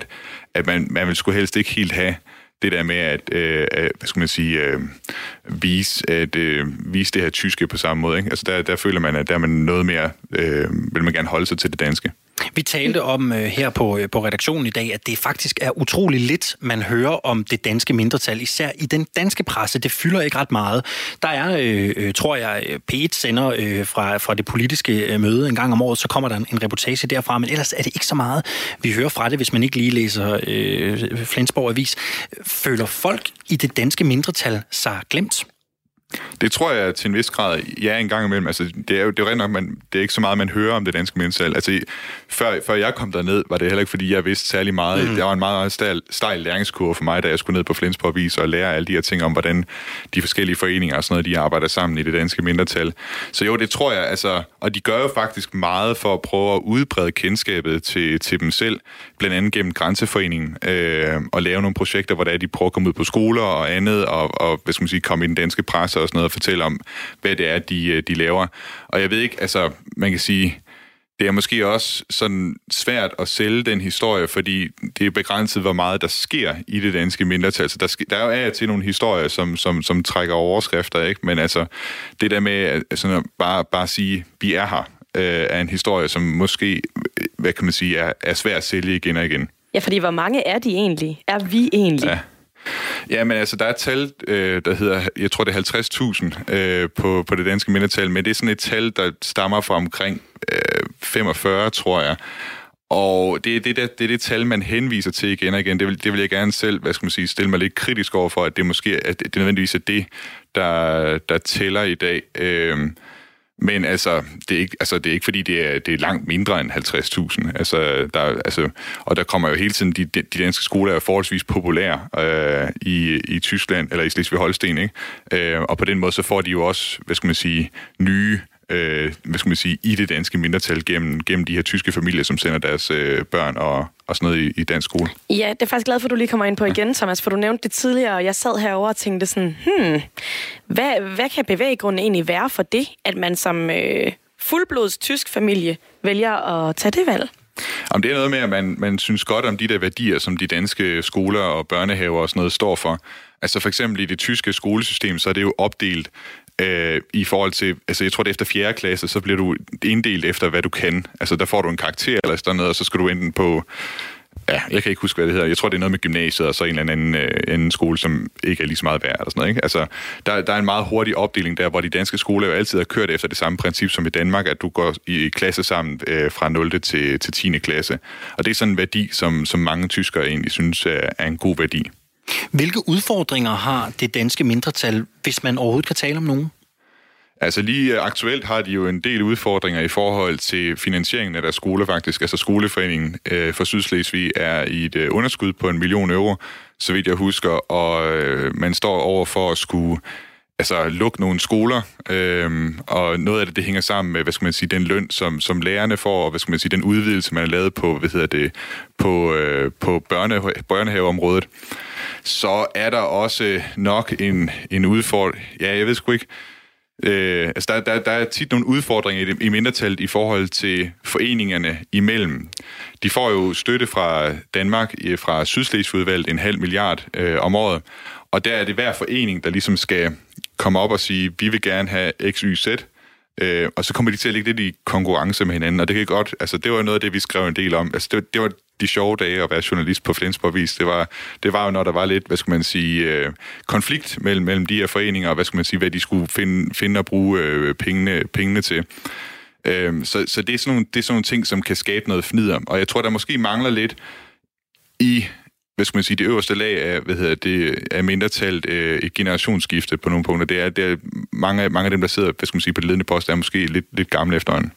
at man vil sgu helst ikke helt have det der med at, vise det her tyske på samme måde, ikke? Altså der føler man, at der er man noget mere, vil man gerne holde sig til det danske. Vi talte om her på redaktionen i dag, at det faktisk er utrolig lidt, man hører om det danske mindretal, især i den danske presse. Det fylder ikke ret meget. Der er, tror jeg, P1 sender fra det politiske møde en gang om året, så kommer der en reportage derfra, men ellers er det ikke så meget, vi hører fra det, hvis man ikke lige læser Flensborg Avis. Føler folk i det danske mindretal sig glemt? Det tror jeg til en vis grad, en gang imellem. Altså, det er jo rent nok, det er ikke så meget, man hører om det danske mindretal. Altså, før jeg kom derned, var det heller ikke, fordi jeg vidste særlig meget. Mm. Der var en meget stejl læringskurve for mig, da jeg skulle ned på Flensborg Avis og lære alle de her ting om, hvordan de forskellige foreninger og sådan noget, de arbejder sammen i det danske mindretal. Så jo, det tror jeg, altså, og de gør jo faktisk meget for at prøve at udbrede kendskabet til dem selv, blandt andet gennem Grænseforeningen, og lave nogle projekter, hvor de prøver at komme ud på skoler og andet, og komme i den danske presse og sådan noget, og fortælle om, hvad det er, de laver. Og jeg ved ikke, man kan sige, det er måske også sådan svært at sælge den historie, fordi det er begrænset, hvor meget der sker i det danske mindretal. Så der er jo af til nogle historier, som trækker overskrifter, ikke? Men det der med at bare sige, vi er her, er en historie, som måske, er svær at sælge igen og igen. Ja, fordi hvor mange er de egentlig? Er vi egentlig? Ja. Ja, men der er et tal, der hedder, jeg tror det er 50.000 på det danske mindretal, men det er sådan et tal, der stammer fra omkring 45, tror jeg. Og det er det tal, man henviser til igen og igen. Det vil jeg gerne selv, stille mig lidt kritisk over for, at det nødvendigvis er det, der tæller i dag. Men altså det er ikke, altså det er ikke fordi det er langt mindre end 50.000. Og der kommer jo hele tiden de danske skoler er forholdsvis populære i Tyskland eller i Slesvig-Holsten, ikke? Og på den måde så får de jo også, nye i det danske mindretal gennem de her tyske familier, som sender deres børn og sådan noget i dansk skole. Ja, det er faktisk glad for, at du lige kommer ind på igen, Thomas, for du nævnte det tidligere, og jeg sad herovre og tænkte sådan, hvad kan bevæggrunden egentlig være for det, at man som fuldblods tysk familie vælger at tage det valg? Jamen, det er noget med, at man synes godt om de der værdier, som de danske skoler og børnehaver og sådan noget står for. Altså for eksempel i det tyske skolesystem, så er det jo opdelt i forhold til, altså jeg tror det efter 4. klasse, så bliver du inddelt efter, hvad du kan. Altså der får du en karakter eller sådan noget, og så skal du enten på, jeg kan ikke huske, hvad det hedder. Jeg tror, det er noget med gymnasiet og så en eller anden skole, som ikke er lige så meget værd eller sådan noget, ikke? Altså der er en meget hurtig opdeling der, hvor de danske skoler jo altid har kørt efter det samme princip som i Danmark, at du går i klasse sammen fra 0. til 10. klasse. Og det er sådan en værdi, som mange tyskere egentlig synes er en god værdi. Hvilke udfordringer har det danske mindretal, hvis man overhovedet kan tale om nogen? Altså lige aktuelt har de jo en del udfordringer i forhold til finansieringen af deres skoler faktisk. Altså skoleforeningen for Sydslesvig er i et underskud på 1 million euro, så vidt jeg husker, og man står over for at skulle lukke nogle skoler, og noget af det hænger sammen med, den løn, som lærerne får, og den udvidelse, man har lavet på, på børnehaveområdet. Så er der også nok en udfordring. Ja, jeg ved sgu ikke. Der er tit nogle udfordringer i mindretallet i forhold til foreningerne imellem. De får jo støtte fra Danmark, fra Sydslesvigudvalget, 0,5 milliard om året. Og der er det hver forening, der ligesom skal komme op og sige, vi vil gerne have X, Y, Z. Og så kommer de til at ligge lidt i konkurrence med hinanden. Og det kan godt, det var jo noget af det, vi skrev en del om. Det var de sjove dage at være journalist på Flensborg Avis. Det var jo, når der var lidt, konflikt mellem de her foreninger, og hvad de skulle finde og bruge pengene til. Så det er sådan nogle ting, som kan skabe noget fnider. Og jeg tror, der måske mangler lidt i det øverste lag af, af mindretalt et generationsskifte på nogle punkter. Det er mange af dem, der sidder, på det ledende post, er måske lidt gamle efterhånden.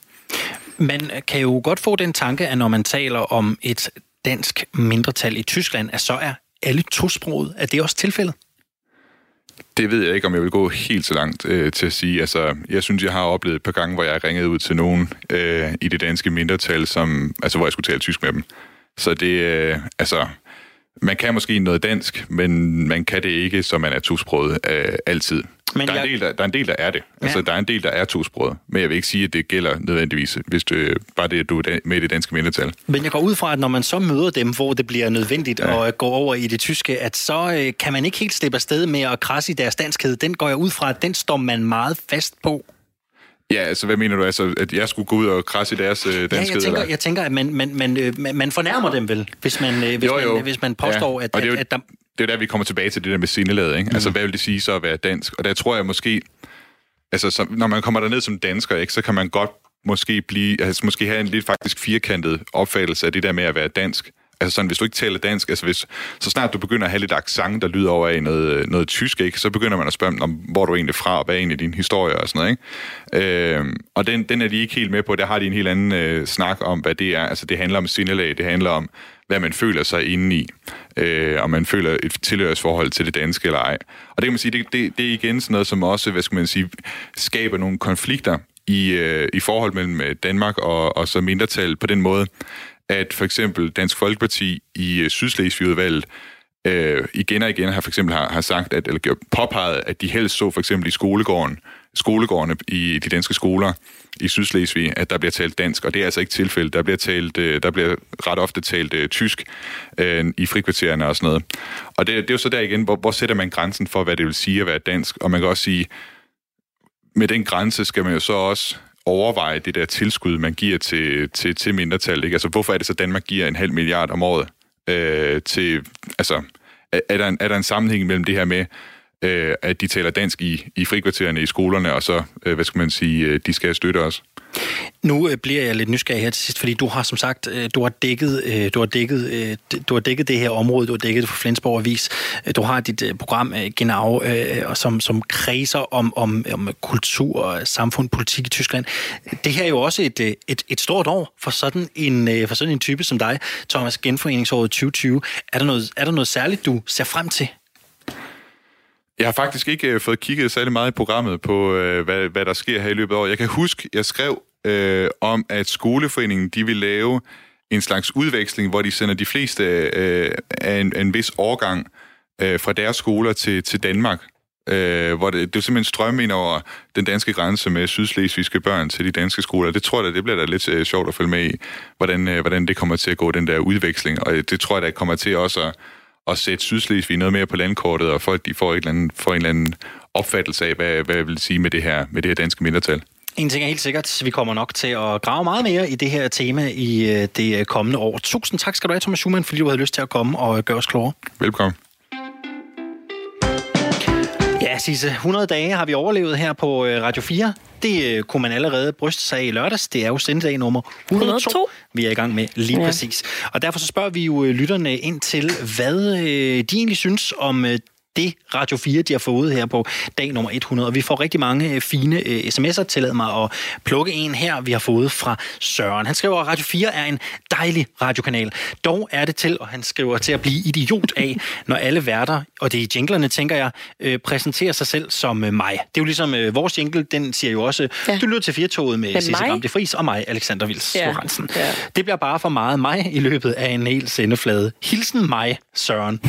Man kan jo godt få den tanke, at når man taler om et dansk mindretal i Tyskland, at så er alle tosproget. Er det også tilfældet? Det ved jeg ikke, om jeg vil gå helt så langt til at sige. Altså, jeg synes, jeg har oplevet et par gange, hvor jeg ringede ud til nogen i det danske mindretal, hvor jeg skulle tale tysk med dem. Så det man kan måske noget dansk, men man kan det ikke, så man er tosproget altid. Men der er en del, der er det. Ja. Altså, der er en del, der er tosproget. Men jeg vil ikke sige, at det gælder nødvendigvis, hvis du er med i det danske mindretal. Men jeg går ud fra, at når man så møder dem, hvor det bliver nødvendigt at gå over i det tyske, at så kan man ikke helt slippe afsted med at krasse i deres danskhed. Den går jeg ud fra, at den står man meget fast på. Ja, altså hvad mener du? Altså, at jeg skulle gå ud og krasse i deres danskhed? Ja, jeg tænker at man fornærmer dem vel, hvis man påstår, at... Det er der, vi kommer tilbage til det der med sindelaget, ikke? Altså, hvad vil det sige så at være dansk? Og der tror jeg måske... Altså, når man kommer derned som dansker, ikke, så kan man godt måske have en lidt faktisk firkantet opfattelse af det der med at være dansk. Altså sådan, hvis du ikke taler dansk, så snart du begynder at have lidt accent, der lyder over af noget tysk, ikke, så begynder man at spørge om, hvor du er egentlig fra, og hvad er egentlig din historie og sådan noget, ikke? Og den er de ikke helt med på. Der har de en helt anden snak om, hvad det er. Altså det handler om sindelag, det handler om, hvad man føler sig inde i, og man føler et tilhørsforhold til det danske eller ej. Og det kan man sige, det er igen sådan noget, som også, skaber nogle konflikter i forhold mellem Danmark og så mindretal på den måde, at for eksempel Dansk Folkeparti i Sydslesvigudvalget igen har for eksempel har sagt, eller påpeget, at de helst så for eksempel i skolegårdene i de danske skoler i Sydslesvig, at der bliver talt dansk, og det er altså ikke tilfældet. Der bliver ret ofte talt tysk i frikvartererne og sådan noget. Og det er jo så der igen, hvor sætter man grænsen for, hvad det vil sige at være dansk? Og man kan også sige, med den grænse skal man jo så også overveje det der tilskud, man giver til mindretal, ikke? Altså, hvorfor er det så, Danmark giver 0,5 milliard om året til... Altså, er der en sammenhæng mellem det her med, at de taler dansk i frikvartererne, i skolerne, og så, de skal støtte os? Nu bliver jeg lidt nysgerrig her til sidst, fordi du har som sagt, du har dækket det her område, du har dækket det for Flensborg Avis. Du har dit program Genau, som kredser om kultur, samfund, politik i Tyskland. Det her er jo også et stort år for sådan en type som dig, Thomas, genforeningsåret 2020. Er der noget særligt, du ser frem til? Jeg har faktisk ikke fået kigget særlig meget i programmet på, hvad der sker her i løbet af året. Jeg kan huske, jeg skrev om, at skoleforeningen de vil lave en slags udveksling, hvor de sender de fleste af en vis årgang fra deres skoler til Danmark. Hvor det er simpelthen strøm ind over den danske grænse med sydslesvigske børn til de danske skoler. Det tror jeg, det bliver da lidt sjovt at følge med i, hvordan det kommer til at gå, den der udveksling. Og det tror jeg, der kommer til også at sætte Sydslesvig noget mere på landkortet, og folk de får en eller anden opfattelse af, hvad jeg vil sige med det her danske mindretal. En ting er helt sikkert, vi kommer nok til at grave meget mere i det her tema i det kommende år. Tusind tak skal du have, Thomas Schumann, fordi du havde lyst til at komme og gøre os klogere. Velkommen. Ja, Sisse, 100 dage har vi overlevet her på Radio 4. Det kunne man allerede bryste sig af i lørdags. Det er jo sendedag nummer 102, vi er i gang med lige præcis. Og derfor så spørger vi jo lytterne ind til, hvad de egentlig synes om det Radio 4, de har fået her på dag nummer 100. Og vi får rigtig mange fine sms'er. Tillad mig at plukke en her, vi har fået fra Søren. Han skriver, at Radio 4 er en dejlig radiokanal. Dog er det til, og han skriver, til at blive idiot af, når alle værter, og det er i jinglerne, tænker jeg, præsenterer sig selv som mig. Det er jo ligesom vores jingle, den siger jo også, du lytter til Firetoget med Sisse Gram i Friis og mig, Alexander Fils Lorenzen. Ja. Det bliver bare for meget mig i løbet af en hel sendeflade. Hilsen mig, Søren.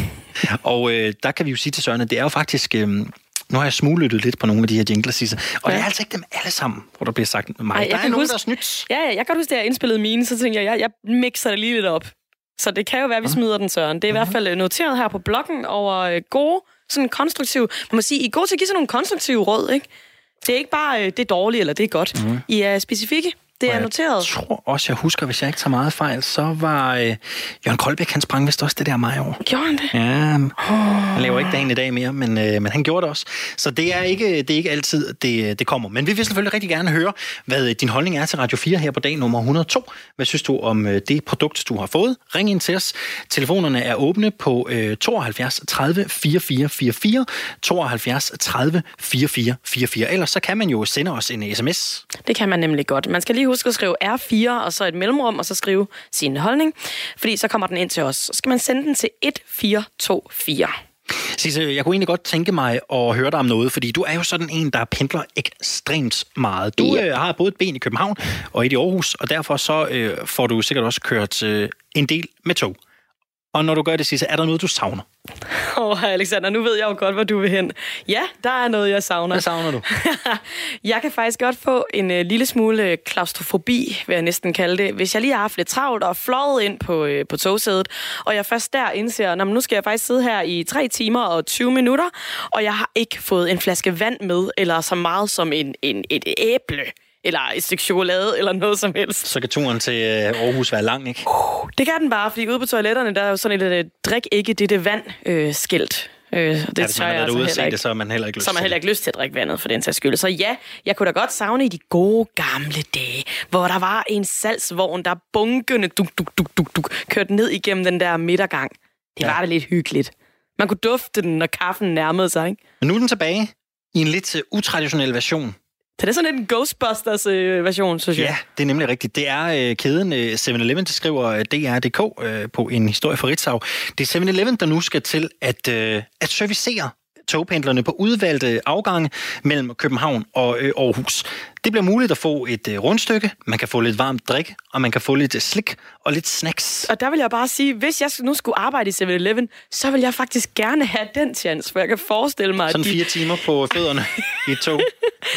Og der kan vi jo sige til Søren, at det er jo faktisk... nu har jeg smuglyttet lidt på nogle af de her jingler, og det er altså ikke dem alle sammen, hvor der bliver sagt mig. Ej, der er nogen, der er snydt. Ja, jeg kan huske, da jeg indspillede mine, så tænkte jeg mixer det lige lidt op. Så det kan jo være, at vi smider den, Søren. Det er i hvert fald noteret her på bloggen over gode, sådan konstruktive... Man må sige, I er gode til at give sådan nogle konstruktive råd, ikke? Det er ikke bare, det er dårligt, eller det er godt. Mm. I er specifikke. Det er noteret. Jeg tror også, jeg husker, hvis jeg ikke tager meget fejl, så var Jørgen Koldbæk, han sprang vist også det der mig over. Gjorde han det? Ja, han laver ikke dagen i dag mere, men han gjorde det også. Så det er ikke altid, det kommer. Men vi vil selvfølgelig rigtig gerne høre, hvad din holdning er til Radio 4 her på dag nummer 102. Hvad synes du om det produkt, du har fået? Ring ind til os. Telefonerne er åbne på 72 30 44 44, 72 30 44 44. Ellers så kan man jo sende os en sms. Det kan man nemlig godt. Man skal lige husk at skrive R4, og så et mellemrum, og så skrive sin holdning, fordi så kommer den ind til os. Så skal man sende den til 1424. Sisse, jeg kunne egentlig godt tænke mig at høre dig om noget, fordi du er jo sådan en, der pendler ekstremt meget. Du har både et ben i København og et i Aarhus, og derfor så får du sikkert også kørt en del med tog. Og når du gør det, Sisse, er der noget, du savner? Alexander, nu ved jeg jo godt, hvor du vil hen. Ja, der er noget, jeg savner. Hvad savner du? Jeg kan faktisk godt få en lille smule klaustrofobi, vil jeg næsten kalde det, hvis jeg lige har haft lidt travlt og fløjet ind på togsædet, og jeg først der indser, at nu skal jeg faktisk sidde her i 3 timer og 20 minutter, og jeg har ikke fået en flaske vand med, eller så meget som et æble, eller et stykke chokolade, eller noget som helst. Så kan turen til Aarhus være lang, ikke? Det kan den bare, fordi ude på toiletterne, der er jo sådan et drik ikke dette vand-skilt. Det hvis man har været ude og se det, så har man heller ikke lyst til det. Så har man heller ikke lyst til at drikke vandet for den sags skyld. Så ja, jeg kunne da godt savne i de gode gamle dage, hvor der var en salgsvogn, der bunkende kørte ned igennem den der midtergang. Det var da lidt hyggeligt. Man kunne dufte den, når kaffen nærmede sig, ikke? Men nu er den tilbage i en lidt utraditionel version. Så det er sådan lidt en Ghostbusters-version, synes jeg. Ja, det er nemlig rigtigt. Det er kæden 7-Eleven, det skriver DR.dk på en historie fra Ritzau. Det er 7-Eleven, der nu skal til at servicere togpendlerne på udvalgte afgange mellem København og Aarhus. Det bliver muligt at få et rundstykke, man kan få lidt varmt drik, og man kan få lidt slik og lidt snacks. Og der vil jeg bare sige, hvis jeg nu skulle arbejde i 7-Eleven, så vil jeg faktisk gerne have den chance, for jeg kan forestille mig... Sådan 4 timer på fødderne i et tog,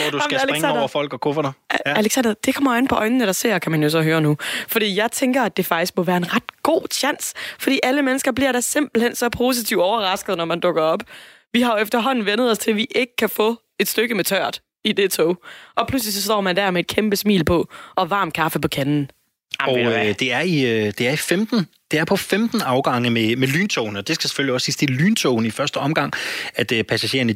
hvor du skal springe over folk og kufferter. Ja. Alexander, det kommer øjne på øjnene, der ser, kan man jo så høre nu. Fordi jeg tænker, at det faktisk må være en ret god chance, fordi alle mennesker bliver da simpelthen så positivt overrasket, når man dukker op. Vi har jo efterhånden vendet os til, at vi ikke kan få et stykke med tørt i det tog. Og pludselig så står man der med et kæmpe smil på og varm kaffe på kanden. Jamen, og det er i 15 Det er på 15 afgange med lyntogene, og det skal selvfølgelig også siges, det er lyntogene i første omgang, at passagererne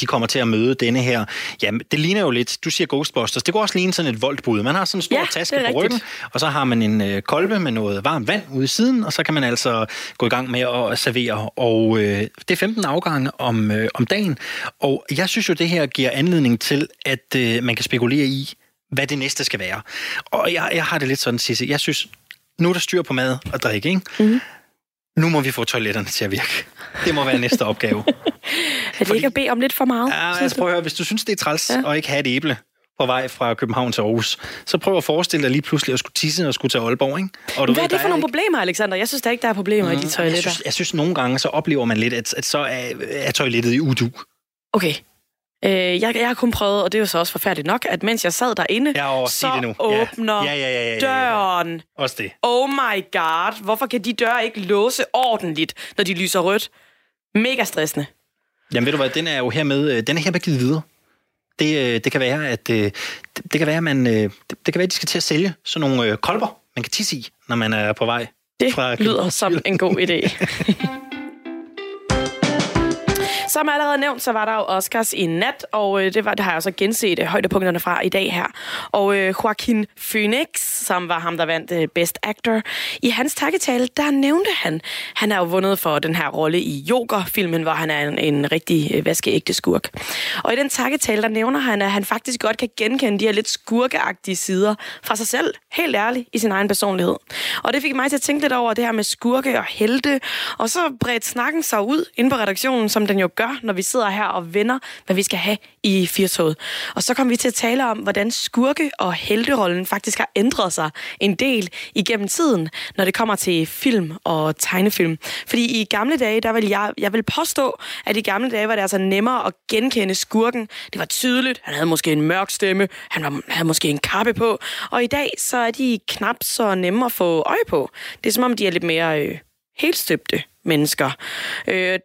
de kommer til at møde denne her. Jamen, det ligner jo lidt, du siger Ghostbusters, det går også ligne sådan et voldbud. Man har sådan en stor taske på ryggen, og så har man en kolbe med noget varmt vand ude i siden, og så kan man altså gå i gang med at servere. Og det er 15 afgange om dagen, og jeg synes jo, det her giver anledning til, at man kan spekulere i, hvad det næste skal være. Og jeg har det lidt sådan, Sisse, jeg synes, nu er der styr på mad og drikke, ikke? Mm-hmm. Nu må vi få toiletterne til at virke. Det må være næste opgave. Er det ikke at bede om lidt for meget? Ja, altså prøv at høre, hvis du synes, det er træls og ikke have et æble på vej fra København til Aarhus, så prøv at forestille dig lige pludselig at skulle tisse og skulle til Aalborg, ikke? Og du hvad ved, er det for nogle problemer, Alexander? Jeg synes, der ikke der er problemer i de toiletter. Jeg synes nogle gange, så oplever man lidt, at så er toilettet i udu. Okay. Jeg har kun prøvet, og det er jo så også forfærdeligt nok, at mens jeg sad derinde, så åbner døren. Også det. Oh my god, hvorfor kan de døre ikke låse ordentligt, når de lyser rødt? Mega stressende. Jamen ved du hvad, den er hermed givet videre. Det kan være, at de skal til at sælge sådan nogle kolber, man kan tisse i, når man er på vej. Det lyder som en god idé. Som allerede nævnt, så var der jo Oscars i nat, og det har jeg så genset højdepunkterne fra i dag her. Og Joaquin Phoenix, som var ham, der vandt Best Actor, i hans takketale, der nævnte han. Han er jo vundet for den her rolle i Joker-filmen, hvor han er en rigtig vaskeægte skurk. Og i den takketale, der nævner han, at han faktisk godt kan genkende de her lidt skurkeagtige sider fra sig selv, helt ærligt, i sin egen personlighed. Og det fik mig til at tænke lidt over det her med skurke og helte, og så bredte snakken sig ud inde på redaktionen, som den jo gør, når vi sidder her og vender, hvad vi skal have i Firetoget. Og så kom vi til at tale om, hvordan skurke- og helterollen faktisk har ændret sig en del igennem tiden, når det kommer til film og tegnefilm. Fordi i gamle dage, der vil jeg vil påstå, at i gamle dage var det altså nemmere at genkende skurken. Det var tydeligt, han havde måske en mørk stemme, han havde måske en kappe på, og i dag så er de knap så nemme at få øje på. Det er som om, de er lidt mere helt støbte mennesker.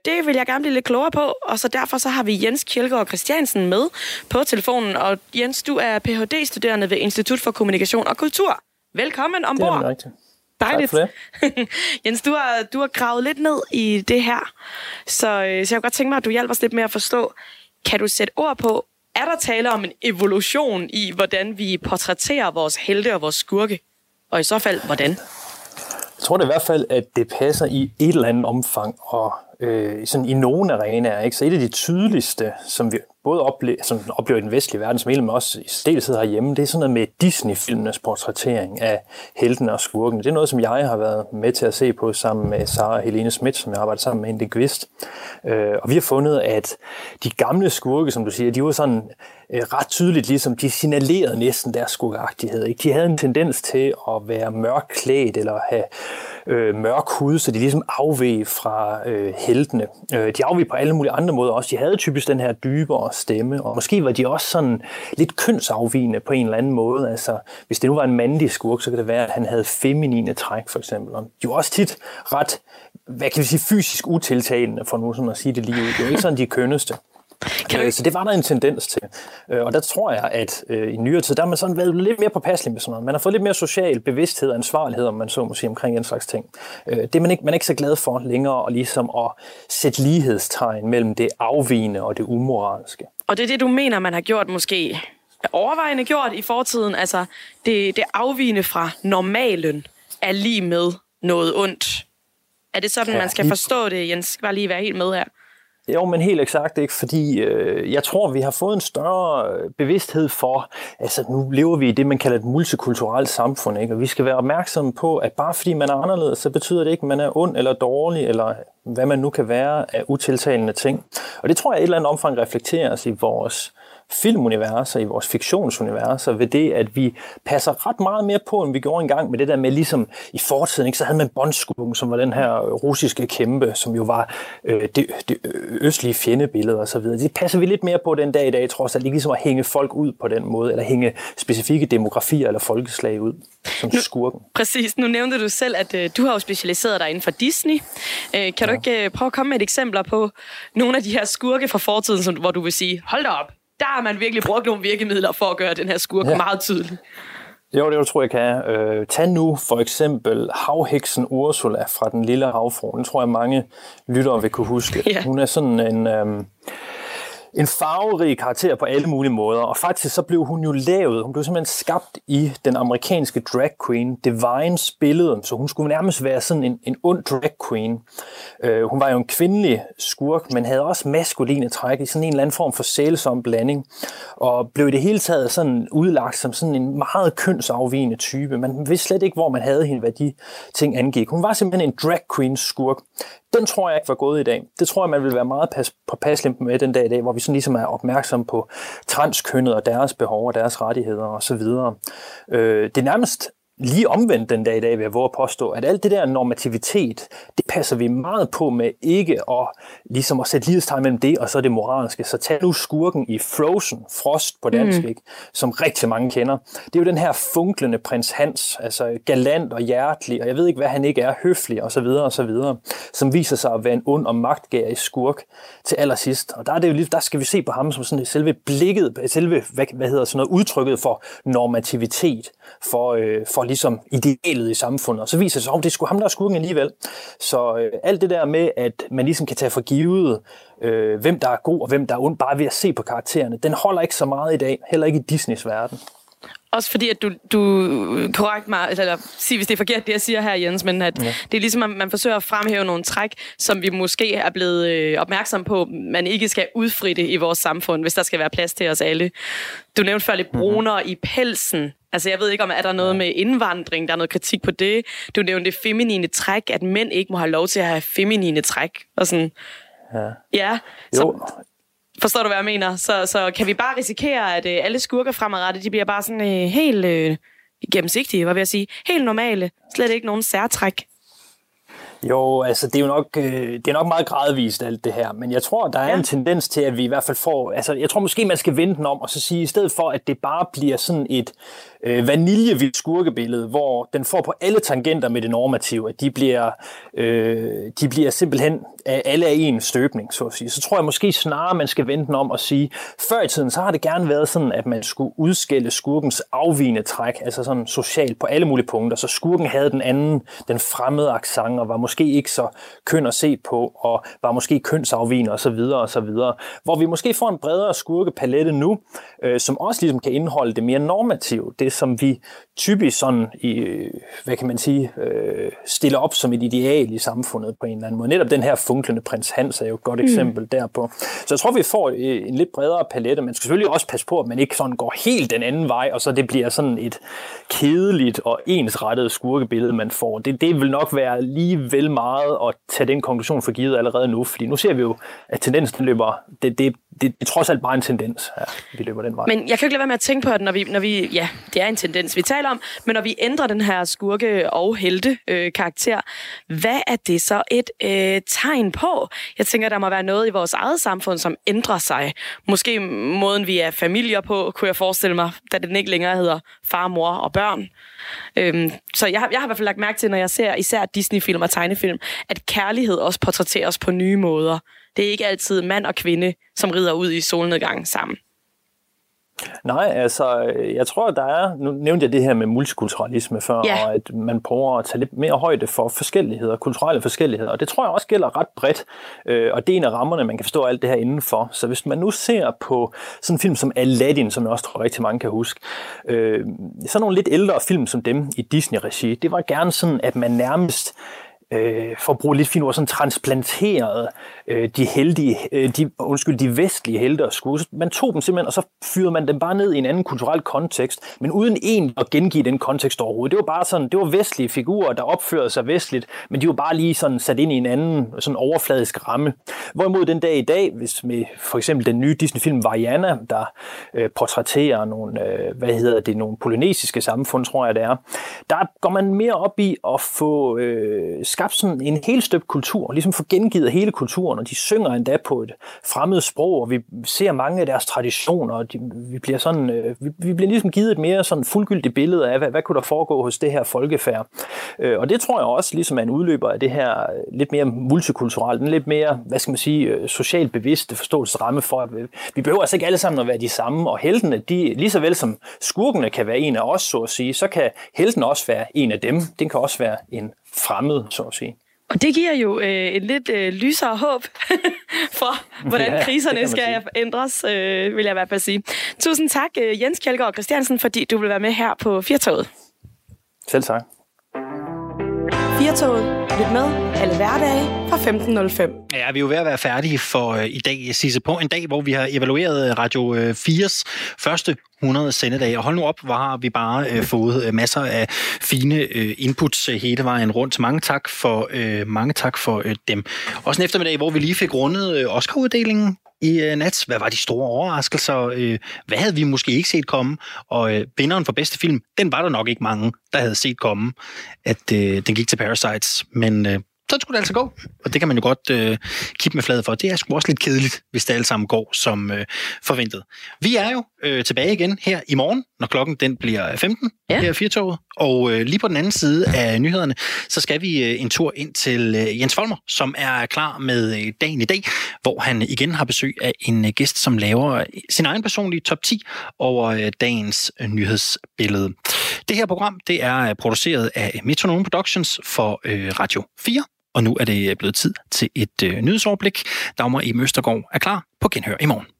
Det vil jeg gerne blive lidt klogere på, og så derfor så har vi Jens Kjelgaard Christiansen med på telefonen. Og Jens, du er Ph.D.-studerende ved Institut for Kommunikation og Kultur. Velkommen ombord. Det er rigtigt. Dejligt. Tak for det. Jens, du har gravet lidt ned i det her, så jeg kunne godt tænke mig, at du hjælper os lidt med at forstå. Kan du sætte ord på, er der tale om en evolution i, hvordan vi portrætterer vores helte og vores skurke? Og i så fald, hvordan? Jeg tror det i hvert fald, at det passer i et eller andet omfang, og sådan i nogle arenaer. Ikke? Så et af de tydeligste, som vi både oplever i den vestlige verden, som hele, men også i stedet herhjemme, det er sådan noget med Disney-filmenes portrættering af heltene og skurkene. Det er noget, som jeg har været med til at se på sammen med Sara Helene Schmidt, som jeg arbejder sammen med en linguist. Og vi har fundet, at de gamle skurke, som du siger, de var sådan ret tydeligt, ligesom de signalerede næsten deres skurkeagtighed. Ikke? De havde en tendens til at være mørkklædt eller have mørk hud, så de ligesom afveg fra heltene. De afveg på alle mulige andre måder også. De havde typisk den her dybere stemme, og måske var de også sådan lidt kønsafvigende på en eller anden måde. Altså, hvis det nu var en mandlig skurk, så kan det være, at han havde feminine træk, for eksempel. Og de var også tit ret, hvad kan vi sige, fysisk utiltalende, for nu sådan at sige det lige ud. Det var ikke sådan de kønneste. Så det var der en tendens til. Og der tror jeg, at i nyere tid, der har man sådan været lidt mere påpasselig med sådan noget. Man har fået lidt mere social bevidsthed og ansvarlighed, om man så må sige, omkring den slags ting. Det er man ikke så glad for længere, og ligesom at sætte lighedstegn mellem det afvigende og det umoralske. Og det er det, du mener, man har gjort måske overvejende gjort i fortiden? Altså det afvigende fra normalen er lige med noget ondt. Er det sådan, man skal forstå det, Jens? Skal bare lige være helt med her. Jo, men helt eksakt ikke, fordi jeg tror, vi har fået en større bevidsthed for, altså nu lever vi i det, man kalder et multikulturelt samfund, ikke? Og vi skal være opmærksomme på, at bare fordi man er anderledes, så betyder det ikke, at man er ond eller dårlig, eller hvad man nu kan være af utiltalende ting. Og det tror jeg i et eller andet omfang reflekteres i vores filmuniverser, i vores fiktionsuniverser, ved det, at vi passer ret meget mere på, end vi gjorde engang med det der med, ligesom i fortiden, ikke, så havde man Bondskurken, som var den her russiske kæmpe, som jo var det østlige fjendebillede og så videre. Det passer vi lidt mere på den dag i dag, trods alt ikke ligesom at hænge folk ud på den måde, eller hænge specifikke demografier eller folkeslag ud som skurken. Præcis. Nu nævnte du selv, at du har jo specialiseret dig inden for Disney. Kan du ikke prøve at komme med et eksempler på nogle af de her skurke fra fortiden, som, hvor du vil sige, hold da op, der har man virkelig brugt nogle virkemidler for at gøre den her skurk meget tydelig. Jo, det tror jeg kan. Tag nu for eksempel havheksen Ursula fra Den Lille Havfrue. Den tror jeg, mange lyttere vil kunne huske. Yeah. Hun er sådan en farverig karakter på alle mulige måder, og faktisk så blev hun jo lavet. Hun blev simpelthen skabt i den amerikanske drag queen Divines billede, så hun skulle nærmest være sådan en ond drag queen. Hun var jo en kvindelig skurk, men havde også maskuline træk i sådan en eller anden form for sælsom blanding, og blev i det hele taget sådan udlagt som sådan en meget kønsafvigende type. Man vidste slet ikke, hvor man havde hende, hvad de ting angik. Hun var simpelthen en drag queen skurk. Den tror jeg ikke var gået i dag. Det tror jeg, man vil være meget påpasselig med den dag i dag, hvor vi sådan ligesom er opmærksom på transkønnet og deres behov og deres rettigheder osv. Det er nærmest lige omvendt den dag i dag, vil jeg våge at påstå, at alt det der normativitet, det passer vi meget på med ikke at, ligesom at sætte lighedstegn mellem det og så det moralske. Så tag nu skurken i Frozen, Frost på dansk, ikke? Som rigtig mange kender. Det er jo den her funklende prins Hans, altså galant og hjertelig, og jeg ved ikke, hvad han ikke er, høflig osv., som viser sig at være en ond og magtgærig skurk til allersidst. Og der skal vi se på ham som sådan selve blikket, selve udtrykket for normativitet, for ligesom idealet i samfundet, og så viser det sig, at det skulle ham, der er skurken alligevel. Så alt det der med, at man ligesom kan tage for givet, hvem der er god og hvem der er ond, bare ved at se på karaktererne, den holder ikke så meget i dag, heller ikke i Disneys verden. Også fordi, at du korrekt mig, eller sig, hvis det er forkert, det jeg siger her, Jens, men at det er ligesom, at man forsøger at fremhæve nogle træk, som vi måske er blevet opmærksom på, man ikke skal udfritte i vores samfund, hvis der skal være plads til os alle. Du nævnte før lidt brunere i pelsen. Altså, jeg ved ikke, om er der noget med indvandring, der er noget kritik på det. Du nævnte det feminine træk, at mænd ikke må have lov til at have feminine træk. Og sådan. Ja. Så, forstår du, hvad jeg mener? Så kan vi bare risikere, at alle skurker fremadrettet, de bliver bare sådan helt gennemsigtige, hvad vil jeg sige? Helt normale. Slet ikke nogen særtræk. Jo, altså det er nok meget gradvist alt det her, men jeg tror, der er en tendens til, at vi i hvert fald får, altså jeg tror måske, man skal vende den om og så sige, i stedet for, at det bare bliver sådan et vaniljevildt skurkebillede, hvor den får på alle tangenter med det normative, at de bliver simpelthen alle af en støbning, så at sige. Så tror jeg måske snarere, man skal vende den om og sige, før i tiden, så har det gerne været sådan, at man skulle udskille skurkens afvigende træk, altså sådan socialt på alle mulige punkter, så skurken havde den anden, den fremmede accent, og var måske ikke så køn at se på, og var måske kønsafvigende osv., hvor vi måske får en bredere skurkepalette nu, som også ligesom kan indeholde det mere normative, det som vi typisk sådan, stiller op som et ideal i samfundet på en eller anden måde. Netop den her funklende prins Hans er jo et godt eksempel derpå. Så jeg tror, vi får en lidt bredere palette. Man skal selvfølgelig også passe på, at man ikke sådan går helt den anden vej, og så det bliver sådan et kedeligt og ensrettet skurkebillede, man får. Det vil nok være lige vel meget at tage den konklusion for givet allerede nu, fordi nu ser vi jo, at tendensen løber, det er trods alt bare en tendens, vi løber den vej. Men jeg kan jo ikke lade være med at tænke på, at når vi ja, det er en tendens, vi taler om, men når vi ændrer den her skurke- og helte-karakter, hvad er det så et tegn på? Jeg tænker, der må være noget i vores eget samfund, som ændrer sig. Måske måden, vi er familier på, kunne jeg forestille mig, da den ikke længere hedder far, mor og børn. Så jeg har i hvert fald lagt mærke til, når jeg ser især Disney-film og tegnefilm, at kærlighed også portrætteres på nye måder. Det er ikke altid mand og kvinde, som rider ud i solnedgangen sammen. Nej, altså, jeg tror, der er... Nu nævnte jeg det her med multikulturalisme før, og at man prøver at tage lidt mere højde for forskelligheder, kulturelle forskelligheder, og det tror jeg også gælder ret bredt, og det er en af rammerne, man kan forstå alt det her indenfor. Så hvis man nu ser på sådan en film som Aladdin, som jeg også tror rigtig mange kan huske, sådan nogle lidt ældre film som dem i Disney-regi, det var gerne sådan, at man nærmest... for at bruge lidt fint ord, sådan transplanteret de vestlige helte og skurke. Man tog dem simpelthen, og så fyrede man dem bare ned i en anden kulturel kontekst, men uden egentlig at gengive den kontekst overhovedet. Det var bare sådan, det var vestlige figurer, der opførte sig vestligt, men de var bare lige sådan sat ind i en anden sådan overfladisk ramme. Hvorimod den dag i dag, hvis med for eksempel den nye Disney-film Vaiana, der portrætterer nogle polynesiske samfund, tror jeg det er, der går man mere op i at få skabt sådan en helt støbt kultur, ligesom få gengivet hele kulturen, og de synger endda på et fremmed sprog, og vi ser mange af deres traditioner, og vi bliver sådan, vi bliver ligesom givet et mere sådan fuldgyldigt billede af, hvad kunne der foregå hos det her folkefærd. Og det tror jeg også ligesom er en udløber af det her lidt mere multikulturelt, den lidt mere, hvad skal man sige, socialt bevidste forståelsesramme for, at vi behøver altså ikke alle sammen at være de samme, og heltene, de, lige så vel som skurkene kan være en af os, så at sige, så kan helten også være en af dem. Den kan også være en fremmed, så at sige. Og det giver jo et lidt lysere håb for, hvordan kriserne skal ændres, vil jeg i hvert fald sige. Tusind tak, Jens Kjelgaard Christiansen, fordi du vil være med her på Firetoget. Selv tak. Firetoget. Lyt med alle hverdage fra 15.05. Ja, vi er jo ved at være færdige for i dag, Sisse, på en dag, hvor vi har evalueret Radio 4's første 100 sendedage. Og hold nu op, hvor har vi bare fået masser af fine inputs hele vejen rundt. Mange tak for dem. Også en eftermiddag, hvor vi lige fik rundet Oscar-uddelingen i nat. Hvad var de store overraskelser? Hvad havde vi måske ikke set komme? Og vinderen for bedste film, den var der nok ikke mange, der havde set komme, at den gik til Parasites. Men så skulle det altså gå, og det kan man jo godt kippe med fladet for. Det er sgu også lidt kedeligt, hvis det alle sammen går som forventet. Vi er jo tilbage igen her i morgen, når klokken den bliver 15, her i Firetoget. Og lige på den anden side af nyhederne, så skal vi en tur ind til Jens Folmer, som er klar med dagen i dag, hvor han igen har besøg af en gæst, som laver sin egen personlige top 10 over dagens nyhedsbillede. Det her program, det er produceret af Metronome Productions for Radio 4. Og nu er det blevet tid til et nyhedsoverblik. Dagmar E. Møstergaard er klar på genhør i morgen.